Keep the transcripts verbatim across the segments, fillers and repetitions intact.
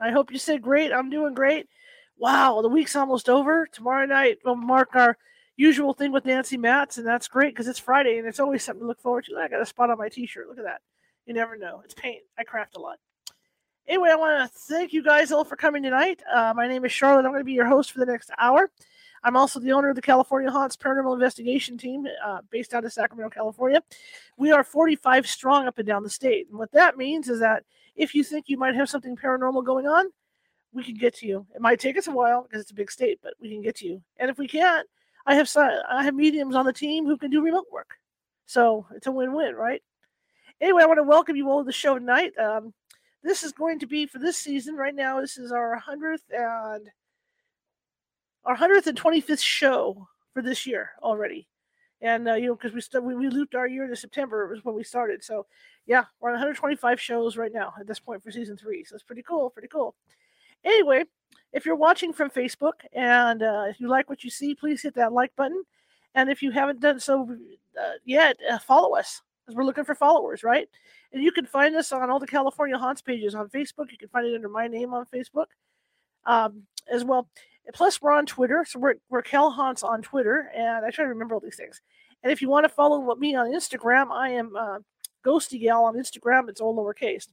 I hope you said great. I'm doing great. Wow, the week's almost over. Tomorrow night we'll mark our usual thing with Nancy Matz, and that's great because it's Friday, and it's always something to look forward to. I got a spot on my T-shirt. Look at that. You never know. It's paint. I craft a lot. Anyway, I want to thank you guys all for coming tonight. Uh, my name is Charlotte. I'm going to be your host for the next hour. I'm also the owner of the California Haunts Paranormal Investigation Team uh, based out of Sacramento, California. We are forty-five strong up and down the state. And what that means is that if you think you might have something paranormal going on, we can get to you. It might take us a while because it's a big state, but we can get to you. And if we can't, I have I have mediums on the team who can do remote work. So it's a win-win, right? Anyway, I want to welcome you all to the show tonight. Um, this is going to be for this season. Right now, this is our hundredth and... Our one hundred twenty-fifth show for this year already. And, uh, you know, because we, st- we we looped our year to September was when we started. So, yeah, we're on one hundred twenty-five shows right now at this point for season three. So it's pretty cool, pretty cool. Anyway, if you're watching from Facebook and uh, if you like what you see, please hit that like button. And if you haven't done so uh, yet, uh, follow us because we're looking for followers, right? And you can find us on all the California Haunts pages on Facebook. You can find it under my name on Facebook um, as well. Plus, we're on Twitter, so we're, we're Cal Haunts on Twitter, and I try to remember all these things. And if you want to follow me on Instagram, I am uh, Ghosty Gal on Instagram. It's all lowercase.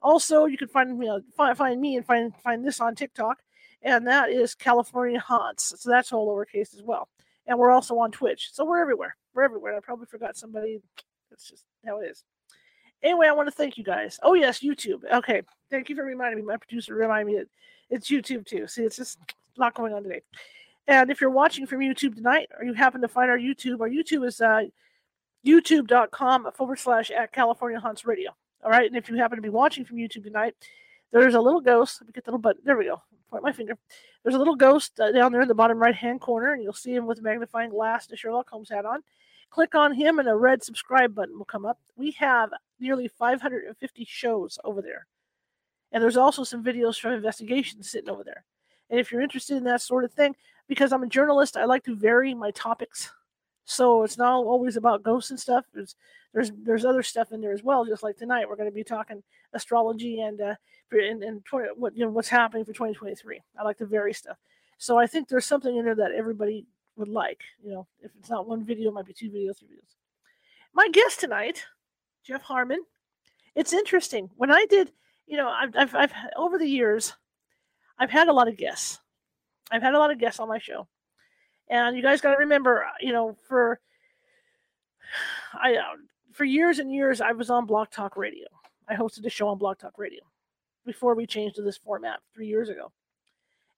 Also, you can find me on, find, find me and find find this on TikTok, and that is California Haunts. So that's all lowercase as well. And we're also on Twitch, so we're everywhere. We're everywhere. I probably forgot somebody. That's just how it is. Anyway, I want to thank you guys. Oh yes, YouTube. Okay, thank you for reminding me. My producer reminded me that it's YouTube too. See, it's just. A lot going on today. And if you're watching from YouTube tonight, or you happen to find our YouTube, our YouTube is uh, youtube.com forward slash at California Haunts Radio. All right. And if you happen to be watching from YouTube tonight, there's a little ghost. Let me get the little button. There we go. Point my finger. There's a little ghost uh, down there in the bottom right hand corner, and you'll see him with a magnifying glass and a Sherlock Holmes hat on. Click on him, and a red subscribe button will come up. We have nearly five hundred fifty shows over there. And there's also some videos from investigations sitting over there. And if you're interested in that sort of thing, because I'm a journalist, I like to vary my topics. So it's not always about ghosts and stuff. There's there's, there's other stuff in there as well. Just like tonight, we're going to be talking astrology and uh, and, and what you know what's happening for twenty twenty-three. I like to vary stuff. So I think there's something in there that everybody would like. You know, if it's not one video, it might be two videos, three videos. My guest tonight, Jeff Harmon. It's interesting. When I did, you know, I've I've, I've over the years. I've had a lot of guests. I've had a lot of guests on my show. And you guys got to remember, you know, for I uh, for years and years, I was on Block Talk Radio. I hosted a show on Block Talk Radio before we changed to this format three years ago.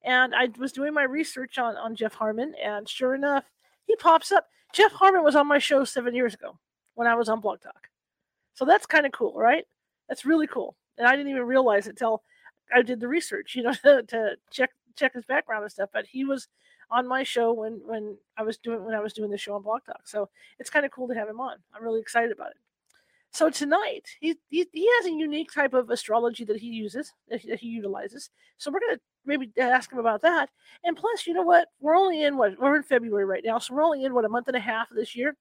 And I was doing my research on, on Jeff Harmon, and sure enough, he pops up. Jeff Harmon was on my show seven years ago when I was on Block Talk. So that's kind of cool, right? That's really cool. And I didn't even realize it until I did the research, you know, to, to check check his background and stuff. But he was on my show when, when I was doing when I was doing the show on Block Talk. So it's kind of cool to have him on. I'm really excited about it. So tonight, he he, he has a unique type of astrology that he uses, that he, that he utilizes. So we're going to maybe ask him about that. And plus, you know what? We're only in what? We're in February right now. So we're only in, what, a month and a half of this year.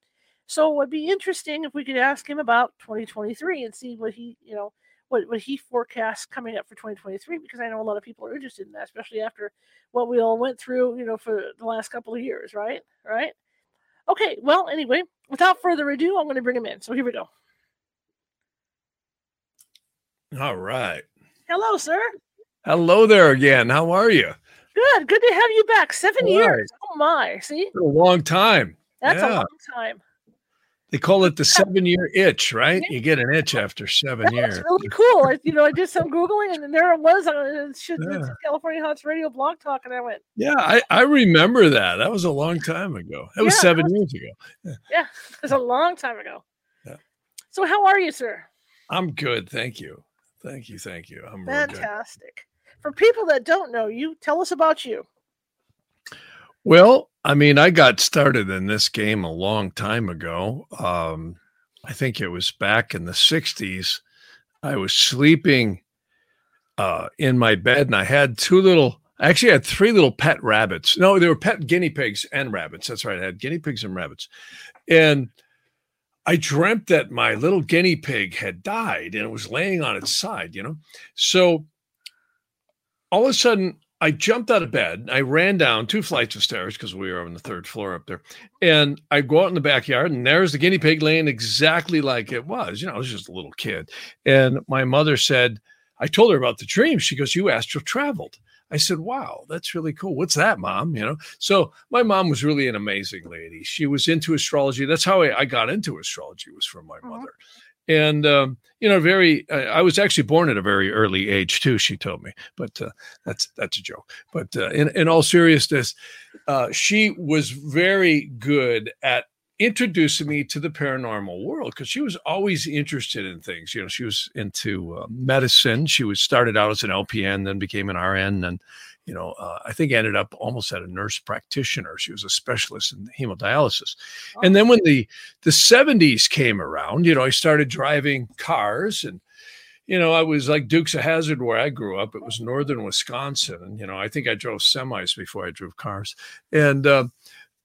So it would be interesting if we could ask him about twenty twenty-three and see what he, you know, What, what he forecasts coming up for twenty twenty-three, because I know a lot of people are interested in that, especially after what we all went through, you know, for the last couple of years, right? Right? Okay, well, anyway, without further ado, I'm going to bring him in. So here we go. All right. Hello, sir. Hello there again. How are you? Good. Good to have you back. Seven all years. Right. Oh, my. See? It's a long time. That's yeah. a long time. They call it the seven-year itch, right? You get an itch after seven that years. That's really cool. I, you know, I did some Googling, and there it was on yeah. California Haunts Radio Blog Talk, and I went. Yeah, I, I remember that. That was a long time ago. That yeah, was seven that was, years ago. Yeah. yeah, it was a long time ago. Yeah. So how are you, sir? I'm good. Thank you. Thank you. Thank you. I'm fantastic. for people that don't know you, tell us about you. Well, I mean, I got started in this game a long time ago. Um, I think it was back in the sixties. I was sleeping uh, in my bed, and I had two little, actually I had three little pet rabbits. No, they were pet guinea pigs and rabbits. That's right. I had guinea pigs and rabbits. And I dreamt that my little guinea pig had died, and it was laying on its side, you know? So all of a sudden, I jumped out of bed. I ran down two flights of stairs because we were on the third floor up there. And I go out in the backyard, and there's the guinea pig laying exactly like it was. You know, I was just a little kid. And my mother said, I told her about the dream. She goes, you astral traveled. I said, wow, that's really cool. What's that, Mom? You know, so my mom was really an amazing lady. She was into astrology. That's how I, I got into astrology, was from my uh-huh. mother. And, um, you know, very, uh, I was actually born at a very early age too, she told me, but, uh, that's, that's a joke. But, uh, in, in all seriousness, uh, she was very good at introducing me to the paranormal world, because she was always interested in things. You know, she was into uh, medicine. She was started out as an L P N, then became an R N, and, you know, uh, I think ended up almost at a nurse practitioner. She was a specialist in hemodialysis. Oh. And then when the, the seventies came around, you know, I started driving cars, and, you know, I was like Dukes of Hazzard where I grew up. It was northern Wisconsin. And, you know, I think I drove semis before I drove cars. And, uh,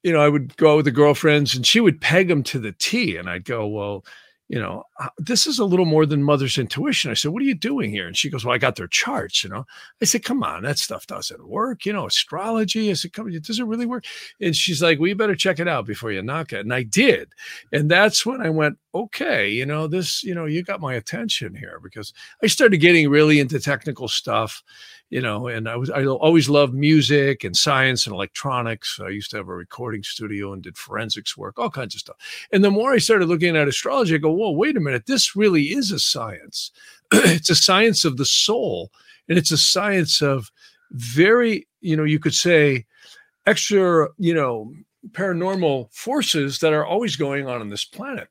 you know, I would go with the girlfriends, and she would peg them to the T, and I'd go, well, you know, this is a little more than mother's intuition. I said, what are you doing here? And she goes, well, I got their charts, you know. I said, come on, that stuff doesn't work. You know, astrology. I said, come on, does it really work? And she's like, well, you better check it out before you knock it. And I did. And that's when I went, okay, you know, this, you know, you got my attention here, because I started getting really into technical stuff, you know, and I was, I always loved music and science and electronics. I used to have a recording studio and did forensics work, all kinds of stuff. And the more I started looking at astrology, I go, whoa, wait a minute. This really is a science. It's a science of the soul. And it's a science of very, you know, you could say extra, you know, paranormal forces that are always going on on this planet.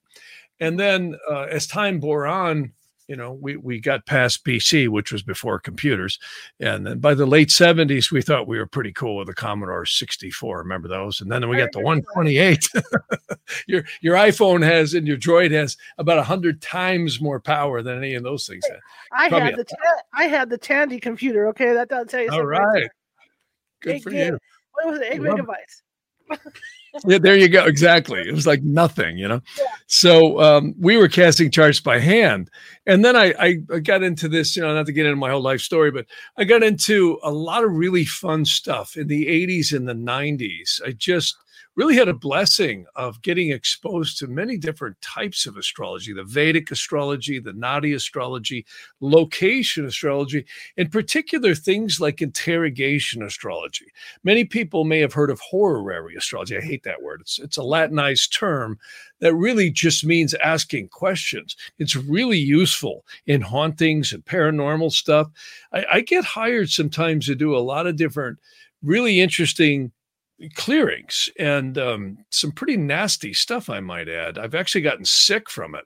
And then uh, as time bore on, you know, we, we got past P C, which was before computers. And then by the late seventies, we thought we were pretty cool with the Commodore sixty-four. Remember those? And then we got the one twenty-eight. your your iPhone has, and your Droid has about one hundred times more power than any of those things. I Probably had the ta- I had the Tandy computer. Okay, that doesn't tell you something. All right. Right, good egg for game. You. What was it? Eggman device. Yeah, there you go. Exactly. It was like nothing, you know? Yeah. So um, we were casting charts by hand. And then I, I, I got into this, you know, not to get into my whole life story, but I got into a lot of really fun stuff in the eighties and the nineties. I just really had a blessing of getting exposed to many different types of astrology, the Vedic astrology, the Nadi astrology, location astrology, in particular things like interrogation astrology. Many people may have heard of horary astrology. I hate that word. It's, it's a Latinized term that really just means asking questions. It's really useful in hauntings and paranormal stuff. I, I get hired sometimes to do a lot of different really interesting clearings and um, some pretty nasty stuff, I might add. I've actually gotten sick from it,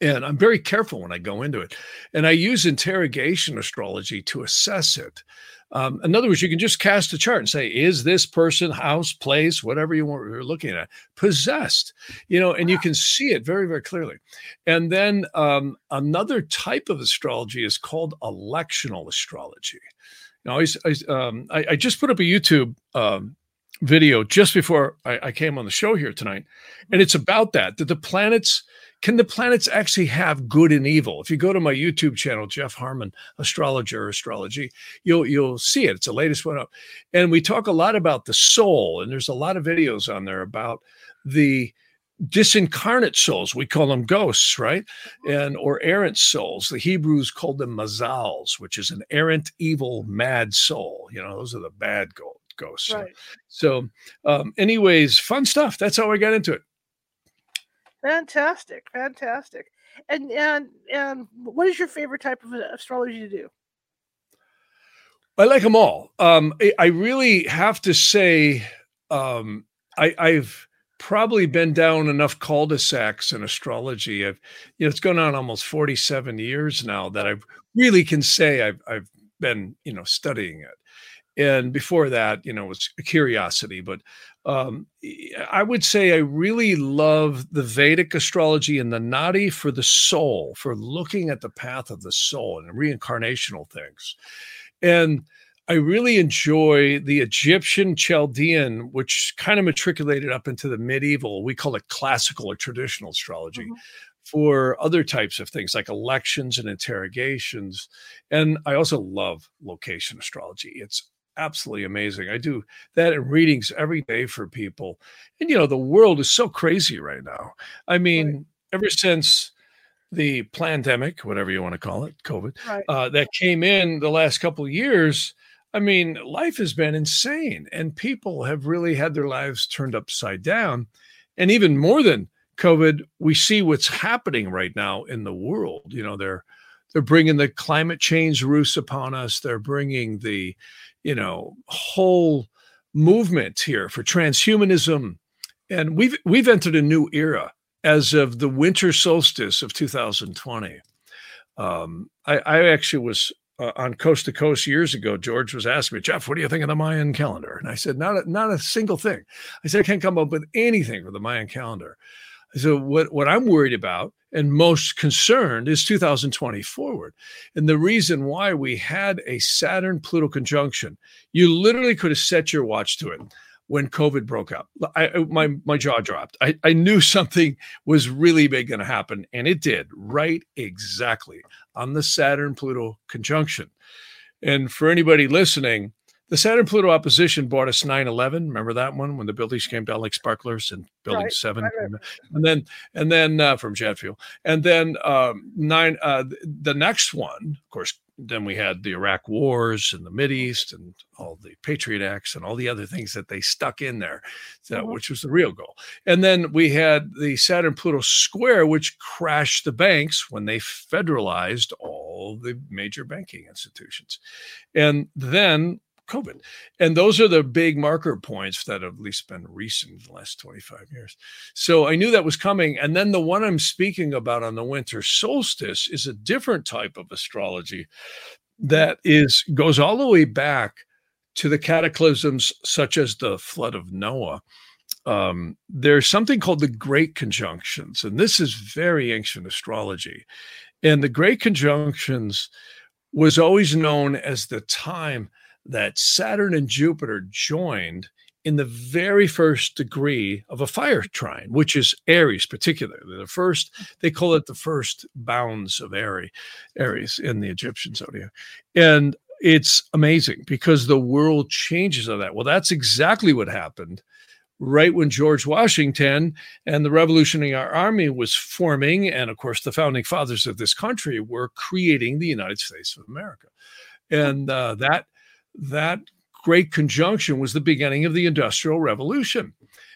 and I'm very careful when I go into it. And I use interrogation astrology to assess it. Um, in other words, you can just cast a chart and say, is this person, house, place, whatever you want, you're looking at, possessed? You know, and wow. You can see it very, very clearly. And then um, another type of astrology is called electional astrology. Now, I, I, um, I, I just put up a YouTube um, video just before I, I came on the show here tonight, and it's about that, that the planets, can the planets actually have good and evil? If you go to my YouTube channel, Jeff Harmon, Astrologer Astrology, you'll you'll see it. It's the latest one up. And we talk a lot about the soul, and there's a lot of videos on there about the disincarnate souls. We call them ghosts, right? And or errant souls. The Hebrews called them mazals, which is an errant, evil, mad soul. You know, those are the bad go- ghosts. Right. So um, anyways, fun stuff. That's how I got into it. Fantastic. Fantastic. And, and, and what is your favorite type of astrology to do? I like them all. Um, I, I really have to say um, I, I've, probably been down enough cul-de-sacs in astrology. I've, you know, it's going on almost forty-seven years now that I really can say I've, I've been, you know, studying it. And before that, you know, it was a curiosity. But um, I would say I really love the Vedic astrology and the Nadi for the soul, for looking at the path of the soul and reincarnational things. And I really enjoy the Egyptian Chaldean, which kind of matriculated up into the medieval. We call it classical or traditional astrology. Mm-hmm. For other types of things like elections and interrogations. And I also love location astrology. It's absolutely amazing. I do that in readings every day for people. And, you know, the world is so crazy right now. I mean, right. Ever since the pandemic, whatever you want to call it, COVID, right. uh, that came in the last couple of years, I mean, life has been insane. And people have really had their lives turned upside down. And even more than COVID, we see what's happening right now in the world. You know, they're they're bringing the climate change ruse upon us. They're bringing the, you know, whole movement here for transhumanism, and we've we've entered a new era as of the winter solstice of two thousand twenty. Um, I, I actually was uh, on Coast to Coast years ago. George was asking me, Jeff, what do you think of the Mayan calendar? And I said, not a, not a single thing. I said, I can't come up with anything for the Mayan calendar. So what, what I'm worried about and most concerned is two thousand twenty forward. And the reason why we had a Saturn-Pluto conjunction, you literally could have set your watch to it when COVID broke up. I, my, my jaw dropped. I, I knew something was really big going to happen, and it did, right exactly on the Saturn-Pluto conjunction. And for anybody listening, the Saturn-Pluto opposition brought us nine eleven. Remember that one when the buildings came down like sparklers and building right, seven, and then and then uh, from jet fuel, and then um, nine. Uh, the next one, of course, then we had the Iraq wars and the Mideast and all the Patriot Acts and all the other things that they stuck in there, so, mm-hmm. which was the real goal. And then we had the Saturn-Pluto square, which crashed the banks when they federalized all the major banking institutions, and then COVID. And those are the big marker points that have at least been recent in the last twenty-five years. So I knew that was coming. And then the one I'm speaking about on the winter solstice is a different type of astrology that is goes all the way back to the cataclysms, such as the flood of Noah. Um, there's something called the Great Conjunctions, and this is very ancient astrology. And the Great Conjunctions was always known as the time that Saturn and Jupiter joined in the very first degree of a fire trine, which is Aries particularly. The first, they call it the first bounds of Aries, Aries in the Egyptian zodiac. And it's amazing because the world changes on that. Well, that's exactly what happened right when George Washington and the Revolutionary Army was forming. And of course, the founding fathers of this country were creating the United States of America. And uh, that That great conjunction was the beginning of the Industrial Revolution.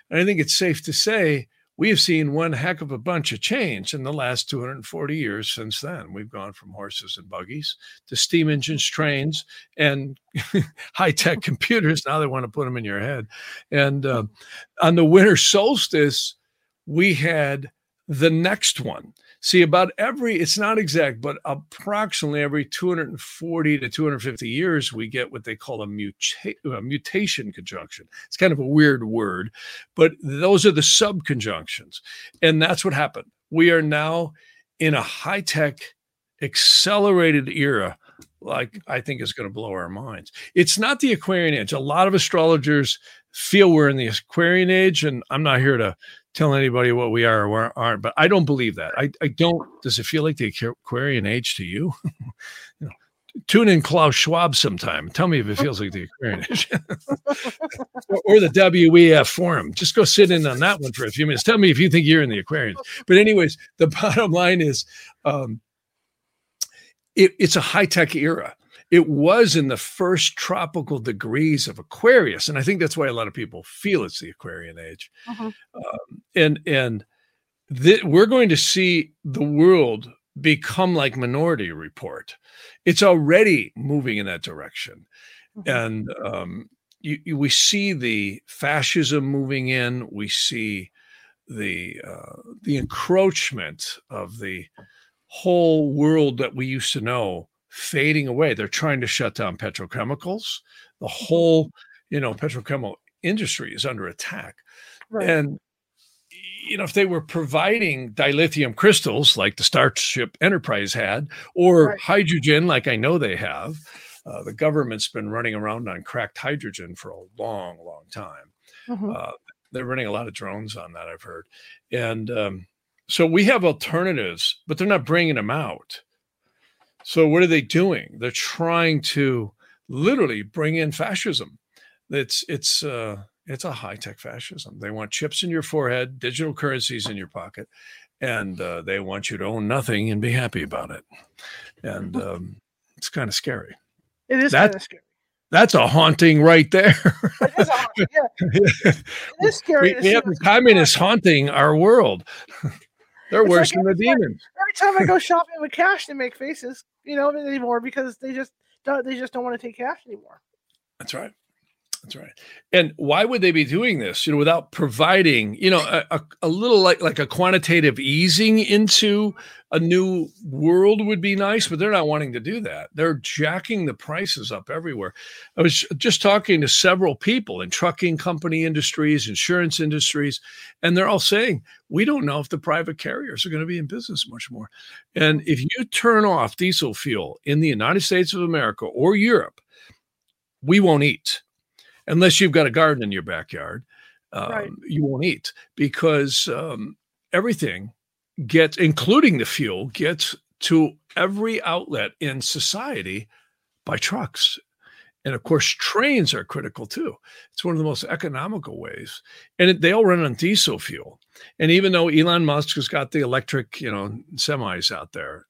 And I think it's safe to say we have seen one heck of a bunch of change in the last two hundred forty years since then. We've gone from horses and buggies to steam engines, trains, and high-tech computers. Now they want to put them in your head. And uh, on the winter solstice, we had the next one. See, about every, it's not exact, but approximately every two hundred forty to two hundred fifty years, we get what they call a, muta- a mutation conjunction. It's kind of a weird word, but those are the sub-conjunctions. And that's what happened. We are now in a high-tech, accelerated era, like I think is going to blow our minds. It's not the Aquarian Age. A lot of astrologers feel we're in the Aquarian Age, and I'm not here to tell anybody what we are or aren't, but I don't believe that. I, I don't. Does it feel like the Aquarian Age to you? You know, tune in Klaus Schwab sometime. Tell me if it feels like the Aquarian Age. or, or the W E F forum. Just go sit in on that one for a few minutes. Tell me if you think you're in the Aquarian. But anyways, the bottom line is um, it, it's a high-tech era. It was in the first tropical degrees of Aquarius. And I think that's why a lot of people feel it's the Aquarian Age. Uh-huh. Um, and and th- we're going to see the world become like Minority Report. It's already moving in that direction. Uh-huh. And um, you, you, we see the fascism moving in. We see the uh, the encroachment of the whole world that we used to know fading away. They're trying to shut down petrochemicals. The whole, you know, petrochemical industry is under attack. Right. And, you know, if they were providing dilithium crystals like the Starship Enterprise had, or right. hydrogen, like I know they have, uh, the government's been running around on cracked hydrogen for a long, long time. Mm-hmm. Uh, they're running a lot of drones on that, I've heard. And um, so we have alternatives, but they're not bringing them out. So what are they doing? They're trying to literally bring in fascism. It's it's uh, it's a high-tech fascism. They want chips in your forehead, digital currencies in your pocket, and uh, they want you to own nothing and be happy about it. And um, it's kind of scary. It is kind of scary. That's a haunting right there. It is a haunting, yeah. It is scary. We, we have the communists haunting our world. They're it's worse like than the time, demons. Every time I go shopping with cash, they make faces, you know, anymore because they just don't, they just don't want to take cash anymore. That's right. That's right. And why would they be doing this, you know, without providing, you know, a, a, a little like, like a quantitative easing into a new world would be nice, but they're not wanting to do that. They're jacking the prices up everywhere. I was just talking to several people in trucking company industries, insurance industries, and they're all saying, we don't know if the private carriers are going to be in business much more. And if you turn off diesel fuel in the United States of America or Europe, we won't eat. Unless you've got a garden in your backyard, um, right. you won't eat because um, everything gets, including the fuel, gets to every outlet in society by trucks. And of course, trains are critical too. It's one of the most economical ways. And it, they all run on diesel fuel. And even though Elon Musk has got the electric, you know, semis out there,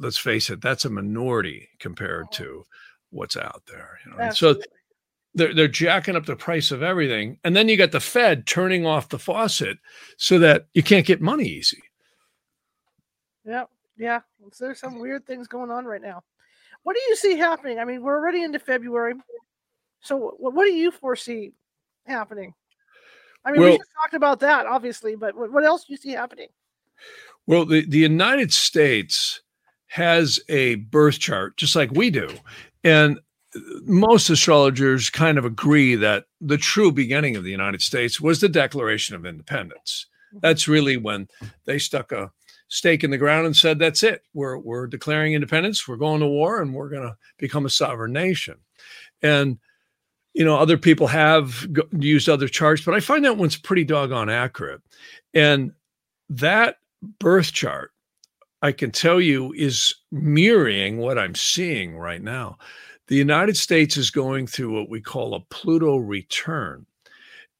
let's face it, that's a minority compared to what's out there. You know? And so. They're, they're jacking up the price of everything. And then you got the Fed turning off the faucet so that you can't get money easy. Yeah. Yeah. So there's some weird things going on right now. What do you see happening? I mean, we're already into February. So what, what do you foresee happening? I mean, well, we just talked about that, obviously, but what, what else do you see happening? Well, the, the United States has a birth chart, just like we do. And most astrologers kind of agree that the true beginning of the United States was the Declaration of Independence. That's really when they stuck a stake in the ground and said, that's it. We're, we're declaring independence. We're going to war and we're going to become a sovereign nation. And, you know, other people have used other charts, but I find that one's pretty doggone accurate. And that birth chart, I can tell you, is mirroring what I'm seeing right now. The United States is going through what we call a Pluto return.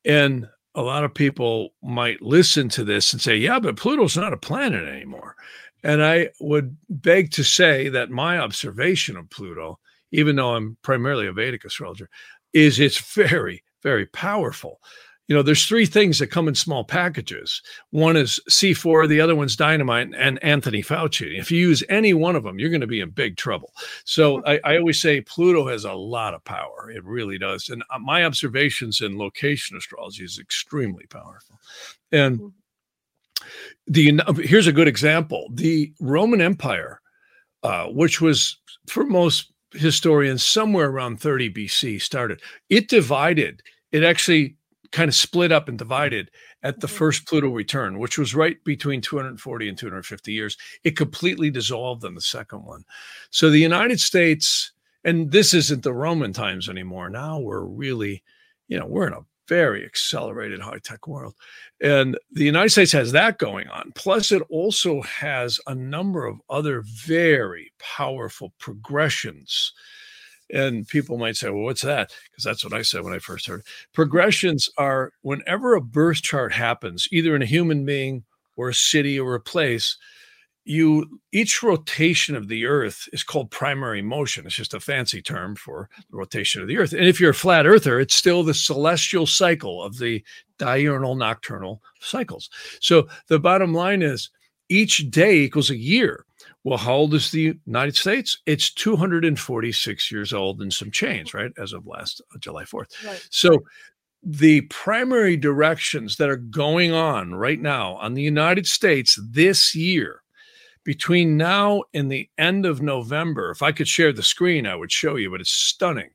And a lot of people might listen to this and say, yeah, but Pluto's not a planet anymore. And I would beg to say that my observation of Pluto, even though I'm primarily a Vedic astrologer, is it's very, very powerful. You know, there's three things that come in small packages. One is C four, the other one's dynamite, and Anthony Fauci. If you use any one of them, you're going to be in big trouble. So I, I always say Pluto has a lot of power. It really does. And my observations in location astrology is extremely powerful. And the here's a good example. The Roman Empire, uh, which was for most historians somewhere around thirty B C started, it divided. It actually kind of split up and divided at the first Pluto return, which was right between two hundred forty and two hundred fifty years. It completely dissolved on the second one. So the United States, and this isn't the Roman times anymore. Now we're really, you know, we're in a very accelerated high-tech world. And the United States has that going on. Plus, it also has a number of other very powerful progressions. And people might say, well, what's that? Because that's what I said when I first heard it. Progressions are whenever a birth chart happens, either in a human being or a city or a place, you each rotation of the earth is called primary motion. It's just a fancy term for the rotation of the earth. And if you're a flat earther, it's still the celestial cycle of the diurnal, nocturnal cycles. So the bottom line is each day equals a year. Well, how old is the United States? It's two hundred forty-six years old and some change, right? As of last uh, July fourth. Right. So the primary directions that are going on right now on the United States this year between now and the end of November. If I could share the screen, I would show you, but it's stunning.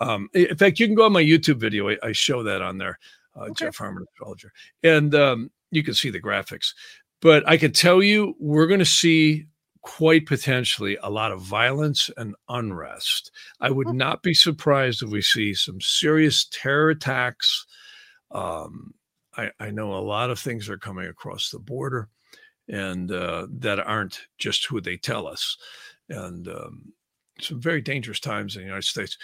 Um, in fact, you can go on my YouTube video. I, I show that on there, uh, okay. Jeff Harmon, astrologer. And um, you can see the graphics. But I can tell you, we're going to see quite potentially a lot of violence and unrest. I would not be surprised if we see some serious terror attacks. Um, I, I know a lot of things are coming across the border and uh, that aren't just who they tell us. And um, some very dangerous times in the United States.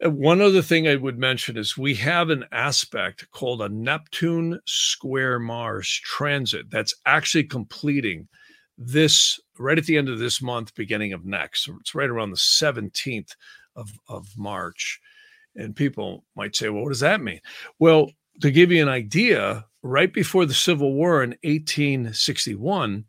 And one other thing I would mention is we have an aspect called a Neptune square Mars transit that's actually completing this right at the end of this month, beginning of next. So it's right around the seventeenth of, of March. And people might say, well, what does that mean? Well, to give you an idea, right before the Civil War in eighteen sixty-one,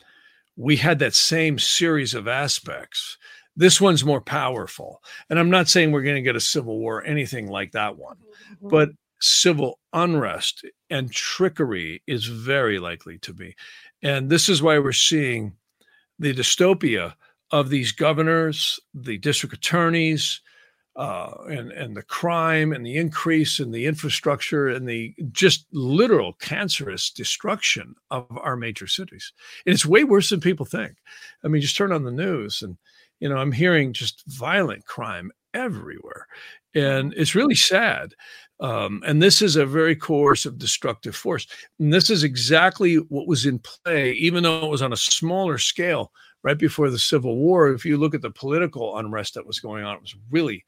we had that same series of aspects. This one's more powerful. And I'm not saying we're going to get a civil war, anything like that one, mm-hmm. but civil unrest and trickery is very likely to be. And this is why we're seeing the dystopia of these governors, the district attorneys, uh, and, and the crime and the increase in the infrastructure and the just literal cancerous destruction of our major cities. And it's way worse than people think. I mean, just turn on the news and, you know, I'm hearing just violent crime everywhere. And it's really sad. Um, and this is a very coercive, destructive force. And this is exactly what was in play, even though it was on a smaller scale right before the Civil War. If you look at the political unrest that was going on, it was really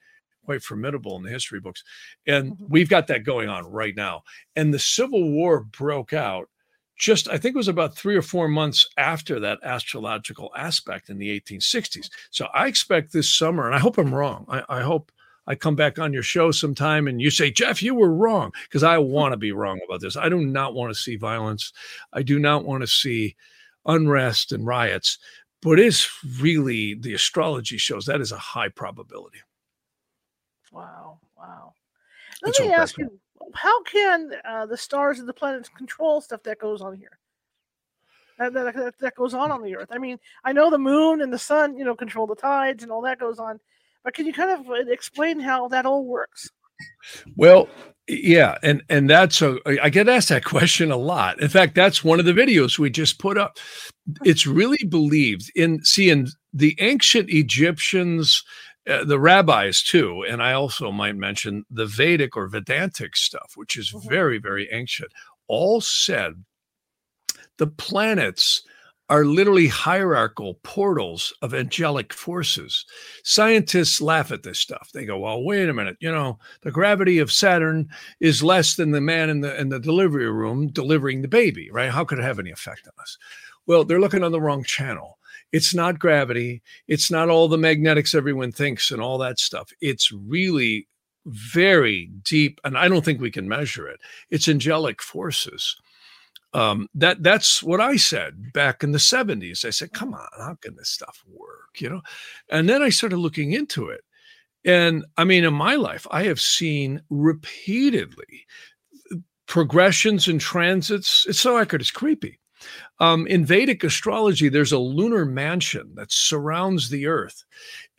quite formidable in the history books. And we've got that going on right now. And the Civil War broke out just, I think it was about three or four months after that astrological aspect in the eighteen sixties. So I expect this summer, and I hope I'm wrong. I, I hope I come back on your show sometime and you say, Jeff, you were wrong, because I want to be wrong about this. I do not want to see violence. I do not want to see unrest and riots. But it's really, the astrology shows that is a high probability. Wow. Wow. Let it's me impressive. ask you. How can uh, the stars and the planets control stuff that goes on here? That, that that goes on on the Earth. I mean, I know the moon and the sun, you know, control the tides and all that goes on, but can you kind of explain how that all works? Well, yeah, and and that's a I get asked that question a lot. In fact, that's one of the videos we just put up. It's really believed in. See, in the ancient Egyptians. Uh, the rabbis too, and I also might mention the Vedic or Vedantic stuff, which is very, very ancient, all said the planets are literally hierarchical portals of angelic forces. Scientists laugh at this stuff. They go, well, wait a minute, you know, the gravity of Saturn is less than the man in the in the delivery room delivering the baby, right? How could it have any effect on us? Well, they're looking on the wrong channel. It's not gravity. It's not all the magnetics everyone thinks and all that stuff. It's really very deep, and I don't think we can measure it. It's angelic forces. Um, that that's what I said back in the seventies. I said, come on, how can this stuff work? You know? And then I started looking into it. And I mean, in my life, I have seen repeatedly progressions and transits. It's so accurate, it's creepy. Um, in Vedic astrology, there's a lunar mansion that surrounds the Earth.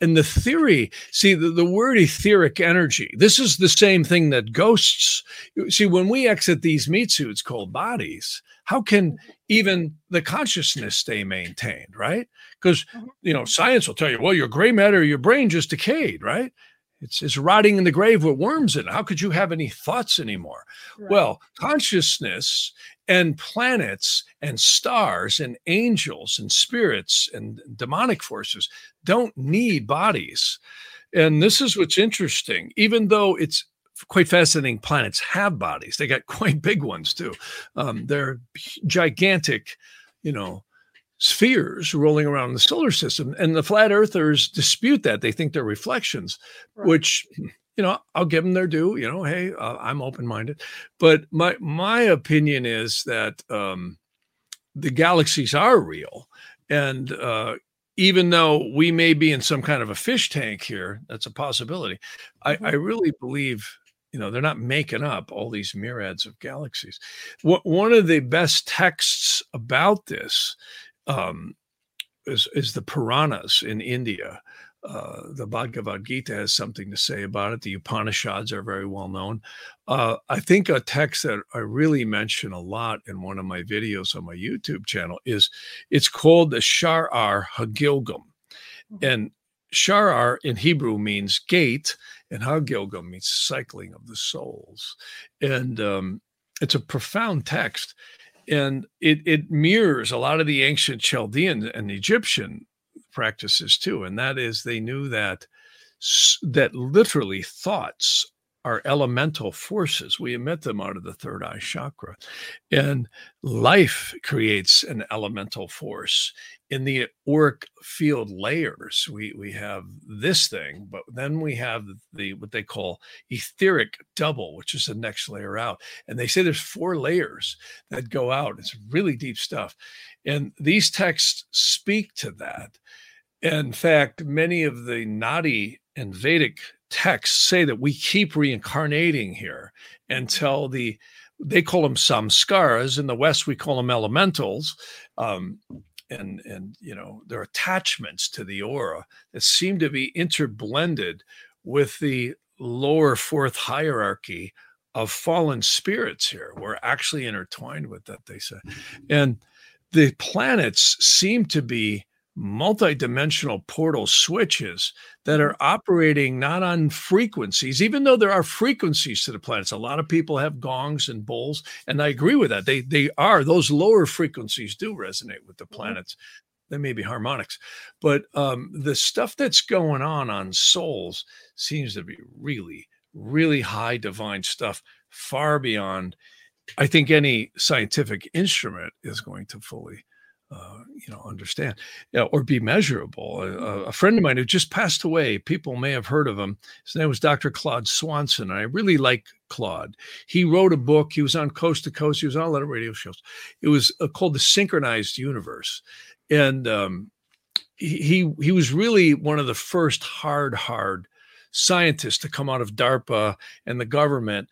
And the theory, see, the, the word etheric energy, this is the same thing that ghosts, see, when we exit these meat suits called bodies, how can even the consciousness stay maintained, right? Because, you know, science will tell you, well, your gray matter, your brain just decayed, right? It's, it's rotting in the grave with worms in it. How could you have any thoughts anymore? Right. Well, consciousness and planets and stars and angels and spirits and demonic forces don't need bodies. And this is what's interesting. Even though it's quite fascinating, planets have bodies. They got quite big ones too. Um, they're gigantic, you know, spheres rolling around the solar system, and the flat earthers dispute that. They think they're reflections, right. Which, you know, I'll give them their due, you know, hey, uh, I'm open-minded. But my, my opinion is that um, the galaxies are real. And uh, even though we may be in some kind of a fish tank here, that's a possibility. I, I really believe, you know, they're not making up all these myriads of galaxies. W- one of the best texts about this Um, is, is the Puranas in India. Uh, the Bhagavad Gita has something to say about it. The Upanishads are very well known. Uh, I think a text that I really mention a lot in one of my videos on my YouTube channel is, it's called the Sharar HaGilgam. And Sharar in Hebrew means gate, and HaGilgam means cycling of the souls. And um, it's a profound text. And it, it mirrors a lot of the ancient Chaldean and Egyptian practices too, and that is they knew that that literally thoughts are elemental forces. We emit them out of the third eye chakra, and life creates an elemental force in the auric field layers. We we have this thing, but then we have the what they call etheric double, which is the next layer out. And they say there's four layers that go out. It's really deep stuff, and these texts speak to that. In fact, many of the Nadi and Vedic texts say that we keep reincarnating here until the, they call them samskaras. In the West, we call them elementals. Um, and, and you know, they're attachments to the aura that seem to be interblended with the lower fourth hierarchy of fallen spirits here. We're actually intertwined with that, they say. And the planets seem to be multidimensional portal switches that are operating not on frequencies, even though there are frequencies to the planets. A lot of people have gongs and bowls, and I agree with that. They they are, those lower frequencies do resonate with the planets. They may be harmonics, but um, the stuff that's going on on souls seems to be really, really high divine stuff, far beyond, I think, any scientific instrument is going to fully Uh, you know, understand yeah, or be measurable. A, a friend of mine who just passed away, people may have heard of him. His name was Doctor Claude Swanson. And I really like Claude. He wrote a book. He was on Coast to Coast. He was on a lot of radio shows. It was uh, called The Synchronized Universe. And um, he, he, he was really one of the first hard, hard scientists to come out of DARPA and the government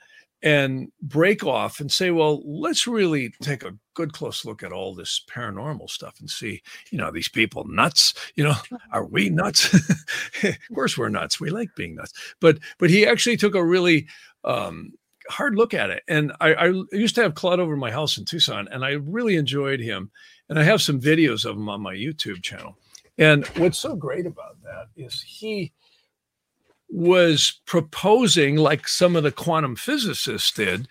and break off and say, well, let's really take a good close look at all this paranormal stuff and see, you know, these people nuts, you know, are we nuts? Of course we're nuts. We like being nuts. But but he actually took a really um, hard look at it. And I, I used to have Claude over to my house in Tucson, and I really enjoyed him. And I have some videos of him on my YouTube channel. And what's so great about that is he was proposing, like some of the quantum physicists did,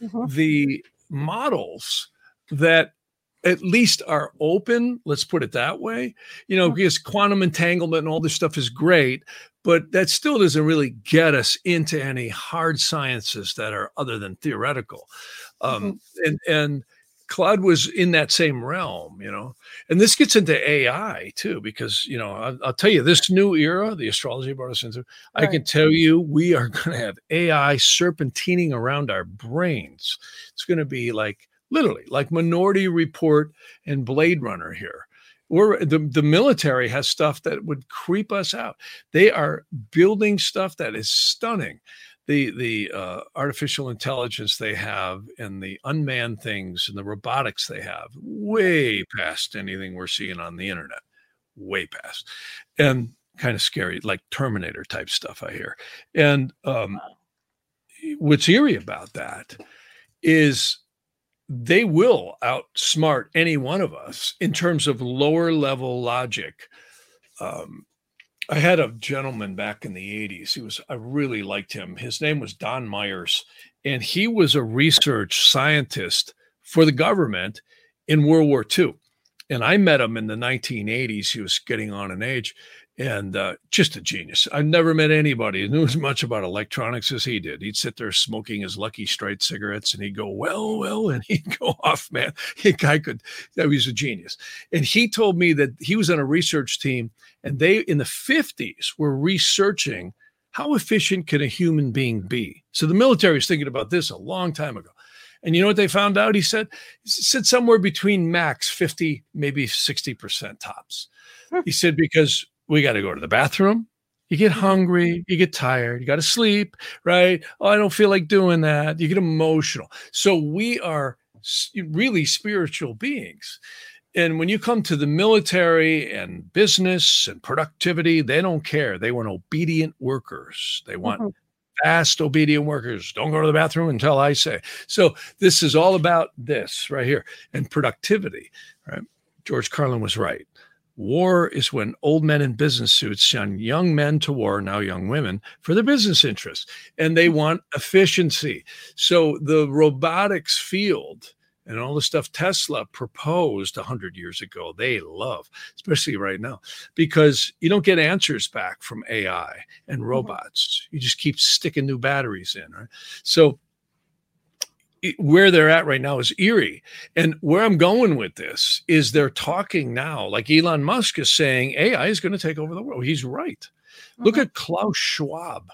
mm-hmm. the models that at least are open, let's put it that way, you know, mm-hmm. because quantum entanglement and all this stuff is great, but that still doesn't really get us into any hard sciences that are other than theoretical. Um, mm-hmm. And and Claude was in that same realm, you know, and this gets into A I too, because, you know, I'll, I'll tell you, this new era, the astrology brought us into, right. I can tell you, we are going to have A I serpentining around our brains. It's going to be like, literally like Minority Report and Blade Runner here. We're, the, the military has stuff that would creep us out. They are building stuff that is stunning. The the uh, artificial intelligence they have and the unmanned things and the robotics they have, way past anything we're seeing on the internet, way past. And kind of scary, like Terminator type stuff I hear. And um, what's eerie about that is they will outsmart any one of us in terms of lower level logic. Um, I had a gentleman back in the eighties. He was, I really liked him. His name was Don Myers, and he was a research scientist for the government in World War Two. And I met him in the nineteen eighties. He was getting on in age and uh, just a genius. I've never met anybody who knew as much about electronics as he did. He'd sit there smoking his Lucky Strike cigarettes and he'd go, well, well, and he'd go off, man. The guy could, he was a genius. And he told me that he was on a research team, and they, in the fifties, were researching how efficient can a human being be? So the military was thinking about this a long time ago. And you know what they found out? He said, he said somewhere between max fifty, maybe sixty percent tops. He said, because we got to go to the bathroom. You get hungry. You get tired. You got to sleep, right? Oh, I don't feel like doing that. You get emotional. So we are really spiritual beings. And when you come to the military and business and productivity, they don't care. They want obedient workers. They want mm-hmm. fast, obedient workers. Don't go to the bathroom until I say. So this is all about this right here and productivity. Right? George Carlin was right. War is when old men in business suits send young men to war, now young women, for their business interests. And they want efficiency. So the robotics field and all the stuff Tesla proposed one hundred years ago, they love, especially right now, because you don't get answers back from A I and robots. Mm-hmm. You just keep sticking new batteries in, right? So it, where they're at right now is eerie. And where I'm going with this is they're talking now, like Elon Musk is saying, A I is going to take over the world. He's right. Mm-hmm. Look at Klaus Schwab.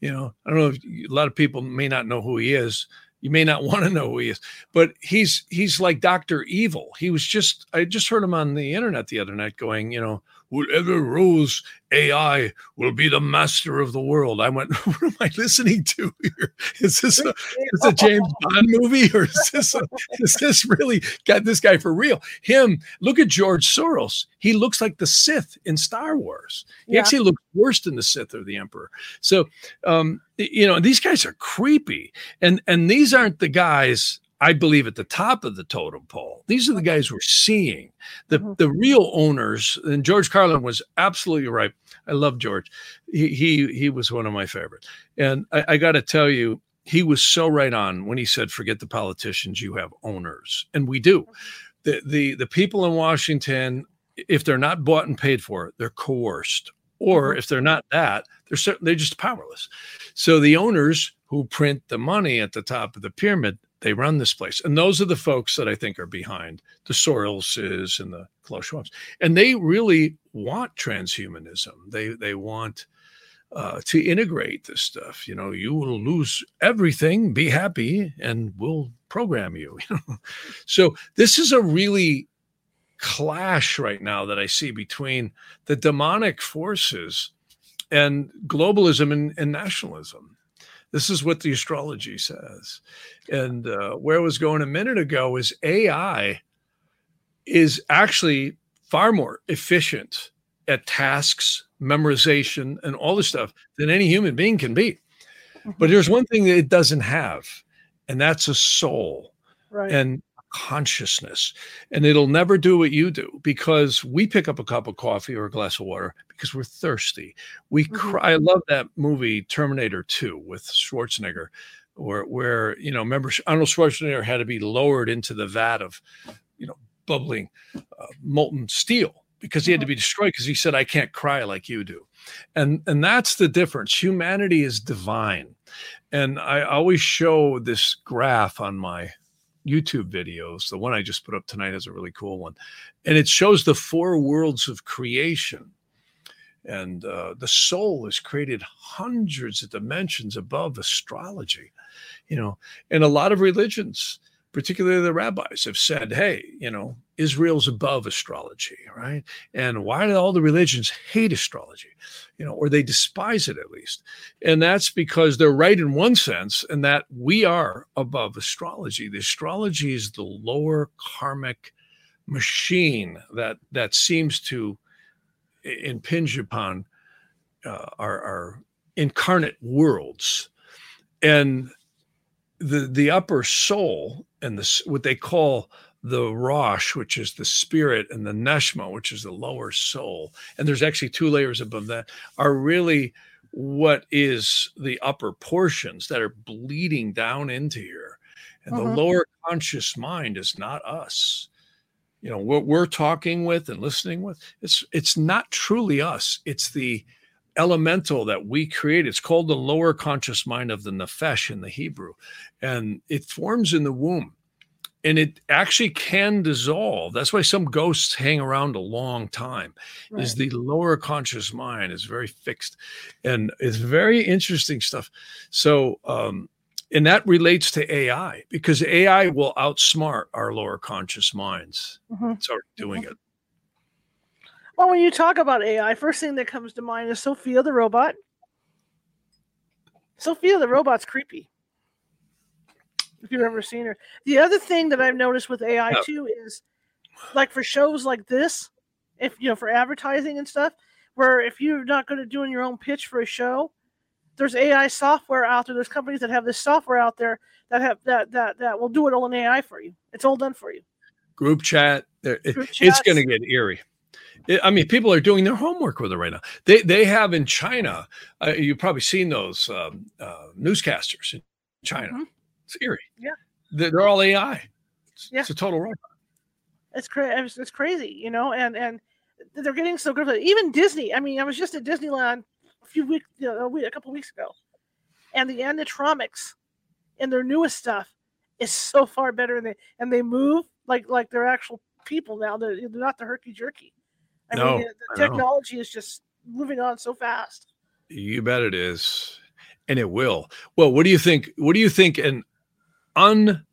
You know, I don't know if you, a lot of people may not know who he is. You may not want to know who he is, but he's he's like Doctor Evil. He was just, I just heard him on the internet the other night going, you know, whoever rules A I will be the master of the world. I went, what am I listening to here? Is this a, is a James Bond movie, or is this, a, is this really got this guy for real? Him, look at George Soros. He looks like the Sith in Star Wars. He yeah. actually looks worse than the Sith or the Emperor. So, um, you know, these guys are creepy. And, and these aren't the guys I believe at the top of the totem pole. These are the guys we're seeing, the mm-hmm. the real owners. And George Carlin was absolutely right. I love George. He he, he was one of my favorites. And I, I got to tell you, he was so right on when he said, forget the politicians, you have owners. And we do. The, the, the people in Washington, if they're not bought and paid for, they're coerced. Or if they're not that, they're certain, they're just powerless. So the owners who print the money at the top of the pyramid, they run this place. And those are the folks that I think are behind the Soroses and the Klaus Schwabs. And they really want transhumanism. They they want uh, to integrate this stuff. You know, you will lose everything, be happy, and we'll program you. you know? So this is a really clash right now that I see between the demonic forces and globalism and, and nationalism. This is what the astrology says. And uh, where I was going a minute ago is A I is actually far more efficient at tasks, memorization, and all this stuff than any human being can be. But there's one thing that it doesn't have, and that's a soul. Right. And consciousness. And it'll never do what you do, because we pick up a cup of coffee or a glass of water because we're thirsty. We mm-hmm. cry. I love that movie Terminator two with Schwarzenegger, where, where, you know, remember Arnold Schwarzenegger had to be lowered into the vat of, you know, bubbling uh, molten steel because he had to be destroyed, because he said, I can't cry like you do. And, and that's the difference. Humanity is divine. And I always show this graph on my YouTube videos. The one I just put up tonight is a really cool one. And it shows the four worlds of creation. And uh, the soul is created hundreds of dimensions above astrology, you know, and a lot of religions, particularly the rabbis, have said, hey, you know, Israel's above astrology, right? And why do all the religions hate astrology, you know, or they despise it at least? And that's because they're right in one sense, and that we are above astrology. The astrology is the lower karmic machine that that seems to impinge upon uh, our, our incarnate worlds, and the the upper soul, and this what they call the Rosh, which is the spirit, and the Neshama, which is the lower soul, and there's actually two layers above that, are really what is the upper portions that are bleeding down into here. And mm-hmm. the lower conscious mind is not us. You know, what we're talking with and listening with, it's it's not truly us. It's the elemental that we create. It's called the lower conscious mind of the nefesh in the Hebrew. And it forms in the womb. And it actually can dissolve. That's why some ghosts hang around a long time. Right. Is the lower conscious mind is very fixed, and it's very interesting stuff. So, um, and that relates to A I, because A I will outsmart our lower conscious minds. Mm-hmm. It's already doing mm-hmm. it. Well, when you talk about A I, first thing that comes to mind is Sophia the robot. Sophia the robot's creepy. If you've ever seen her. The other thing that I've noticed with A I too is like for shows like this, if you know, for advertising and stuff, where if you're not going to do your own pitch for a show, there's A I software out there. There's companies that have this software out there that have that that that will do it all in A I for you. It's all done for you. Group chat. Group it's going to get eerie. It, I mean, people are doing their homework with it right now. They they have in China. Uh, you've probably seen those um, uh, newscasters in China. Mm-hmm. It's eerie. Yeah, they're, they're all A I. It's, yeah. it's a total robot. It's crazy. It's, it's crazy, you know. And and they're getting so good. Even Disney. I mean, I was just at Disneyland a few weeks, you know, a, week, a couple weeks ago, and the animatronics and their newest stuff is so far better. And they and they move like like they're actual people now. They're, they're not the herky jerky. I no, mean, the, the technology is just moving on so fast. You bet it is, and it will. Well, what do you think? What do you think? An un,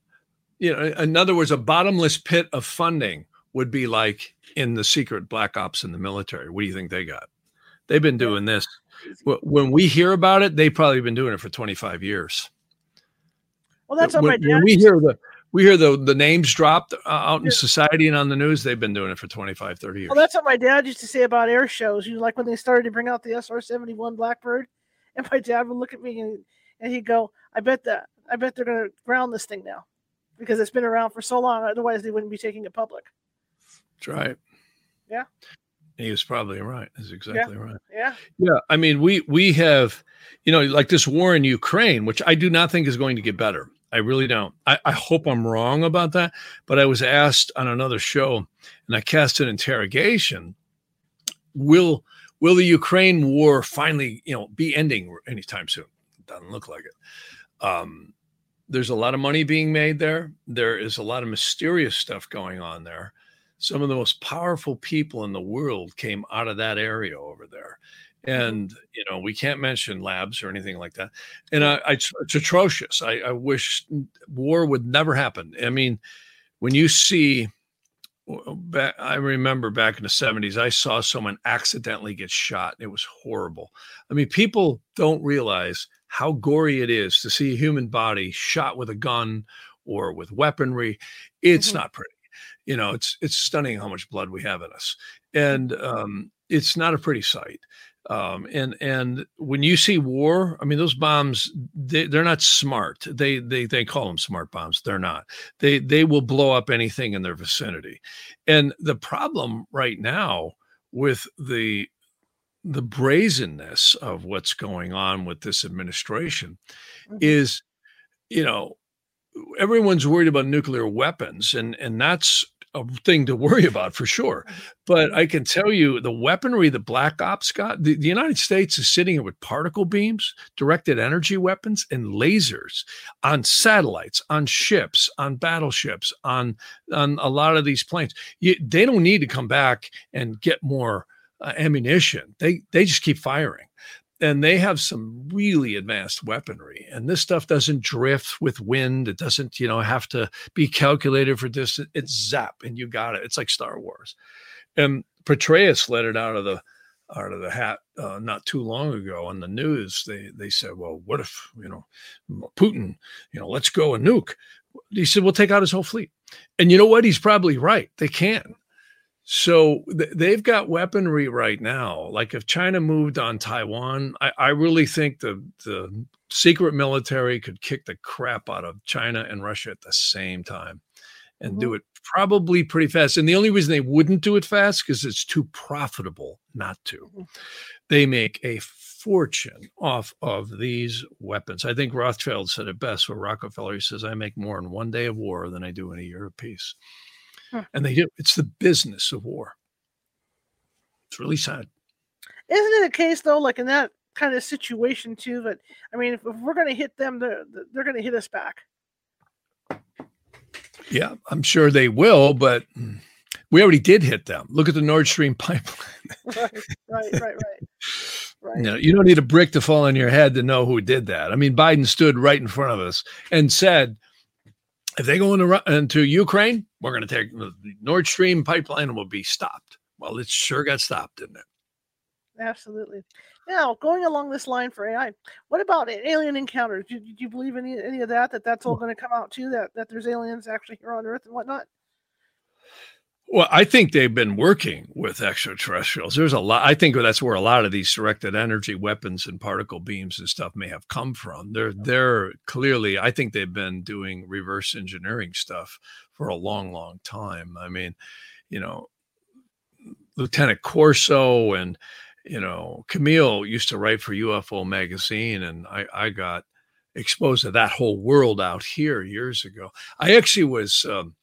you know, in other words, a bottomless pit of funding would be like in the secret black ops in the military. What do you think they got? They've been doing this. When we hear about it, they've probably been doing it for twenty-five years. Well, that's what my dad. When we hear the. We hear the, the names dropped uh, out in society and on the news. They've been doing it for twenty-five, thirty years. Well, that's what my dad used to say about air shows. You know, like when they started to bring out the S R seventy-one Blackbird, and my dad would look at me and, and he'd go, I bet that I bet they're going to ground this thing now because it's been around for so long. Otherwise, they wouldn't be taking it public. That's right. Yeah. He was probably right. That's exactly yeah. right. Yeah. Yeah. I mean, we we have, you know, like this war in Ukraine, which I do not think is going to get better. I really don't. I, I hope I'm wrong about that. But I was asked on another show, and I cast an interrogation. Will will the Ukraine war finally, you know, be ending anytime soon? Doesn't look like it. Um, there's a lot of money being made there. There is a lot of mysterious stuff going on there. Some of the most powerful people in the world came out of that area over there. And, you know, we can't mention labs or anything like that. And I, I, it's atrocious. I, I wish war would never happen. I mean, when you see, back, I remember back in the seventies, I saw someone accidentally get shot. It was horrible. I mean, people don't realize how gory it is to see a human body shot with a gun or with weaponry. It's mm-hmm. not pretty. You know, it's it's stunning how much blood we have in us. And um, it's not a pretty sight. Um, and, and when you see war, I mean, those bombs, they, they're not smart. They, they, they call them smart bombs. They're not, they, they will blow up anything in their vicinity. And the problem right now with the, the brazenness of what's going on with this administration mm-hmm. is, you know, everyone's worried about nuclear weapons, and, and that's a thing to worry about for sure. But I can tell you the weaponry that Black Ops got, the, the United States is sitting here with particle beams, directed energy weapons, and lasers on satellites, on ships, on battleships, on, on a lot of these planes. You, they don't need to come back and get more uh, ammunition. They, they just keep firing. And they have some really advanced weaponry, and this stuff doesn't drift with wind. It doesn't, you know, have to be calculated for distance. It's zap, and you got it. It's like Star Wars. And Petraeus let it out of the out of the hat uh, not too long ago on the news. They they said, well, what if, you know, Putin, you know, let's go and nuke. He said, we'll take out his whole fleet. And you know what? He's probably right. They can. So th- they've got weaponry right now. Like if China moved on Taiwan, I, I really think the, the secret military could kick the crap out of China and Russia at the same time and mm-hmm. do it probably pretty fast. And the only reason they wouldn't do it fast is it's too profitable not to. Mm-hmm. They make a fortune off of these weapons. I think Rothschild said it best, where Rockefeller says, I make more in one day of war than I do in a year of peace. And they do. It's the business of war. It's really sad. Isn't it a case, though, like in that kind of situation, too, that, I mean, if we're going to hit them, they're, they're going to hit us back. Yeah, I'm sure they will, but we already did hit them. Look at the Nord Stream pipeline. right, right, right, right. right. You know, you don't need a brick to fall on your head to know who did that. I mean, Biden stood right in front of us and said, if they go into, into Ukraine, we're going to take the Nord Stream pipeline and we'll be stopped. Well, it sure got stopped, didn't it? Absolutely. Now, going along this line for A I, what about alien encounters? Do, do you believe any any of that, that that's all going to come out too, that, that there's aliens actually here on Earth and whatnot? Well, I think they've been working with extraterrestrials. There's a lot. I think that's where a lot of these directed energy weapons and particle beams and stuff may have come from. They're they're clearly, I think they've been doing reverse engineering stuff for a long, long time. I mean, you know, Lieutenant Corso and, you know, Camille used to write for U F O magazine, and I, I got exposed to that whole world out here years ago. I actually was... Um,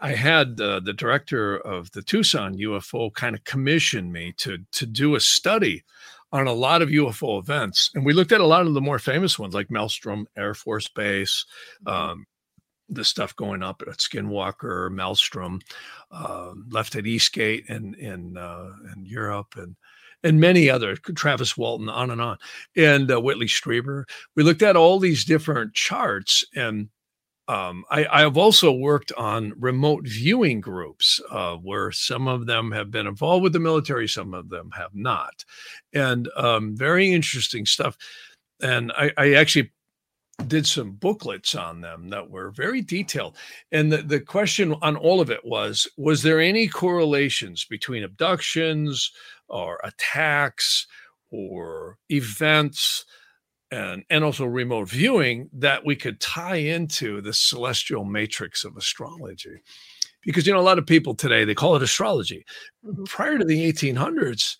I had uh, the director of the Tucson U F O kind of commission me to, to do a study on a lot of U F O events. And we looked at a lot of the more famous ones like Maelstrom Air Force Base, um, the stuff going up at Skinwalker, Maelstrom, uh, left at Eastgate and in, in, uh, in Europe and and many other, Travis Walton, on and on, and uh, Whitley Strieber. We looked at all these different charts, and Um, I, I have also worked on remote viewing groups uh, where some of them have been involved with the military, some of them have not. And um, very interesting stuff. And I, I actually did some booklets on them that were very detailed. And the, the question on all of it was, was there any correlations between abductions or attacks or events And, and also remote viewing that we could tie into the celestial matrix of astrology? Because, you know, a lot of people today, they call it astrology. Prior to the eighteen hundreds,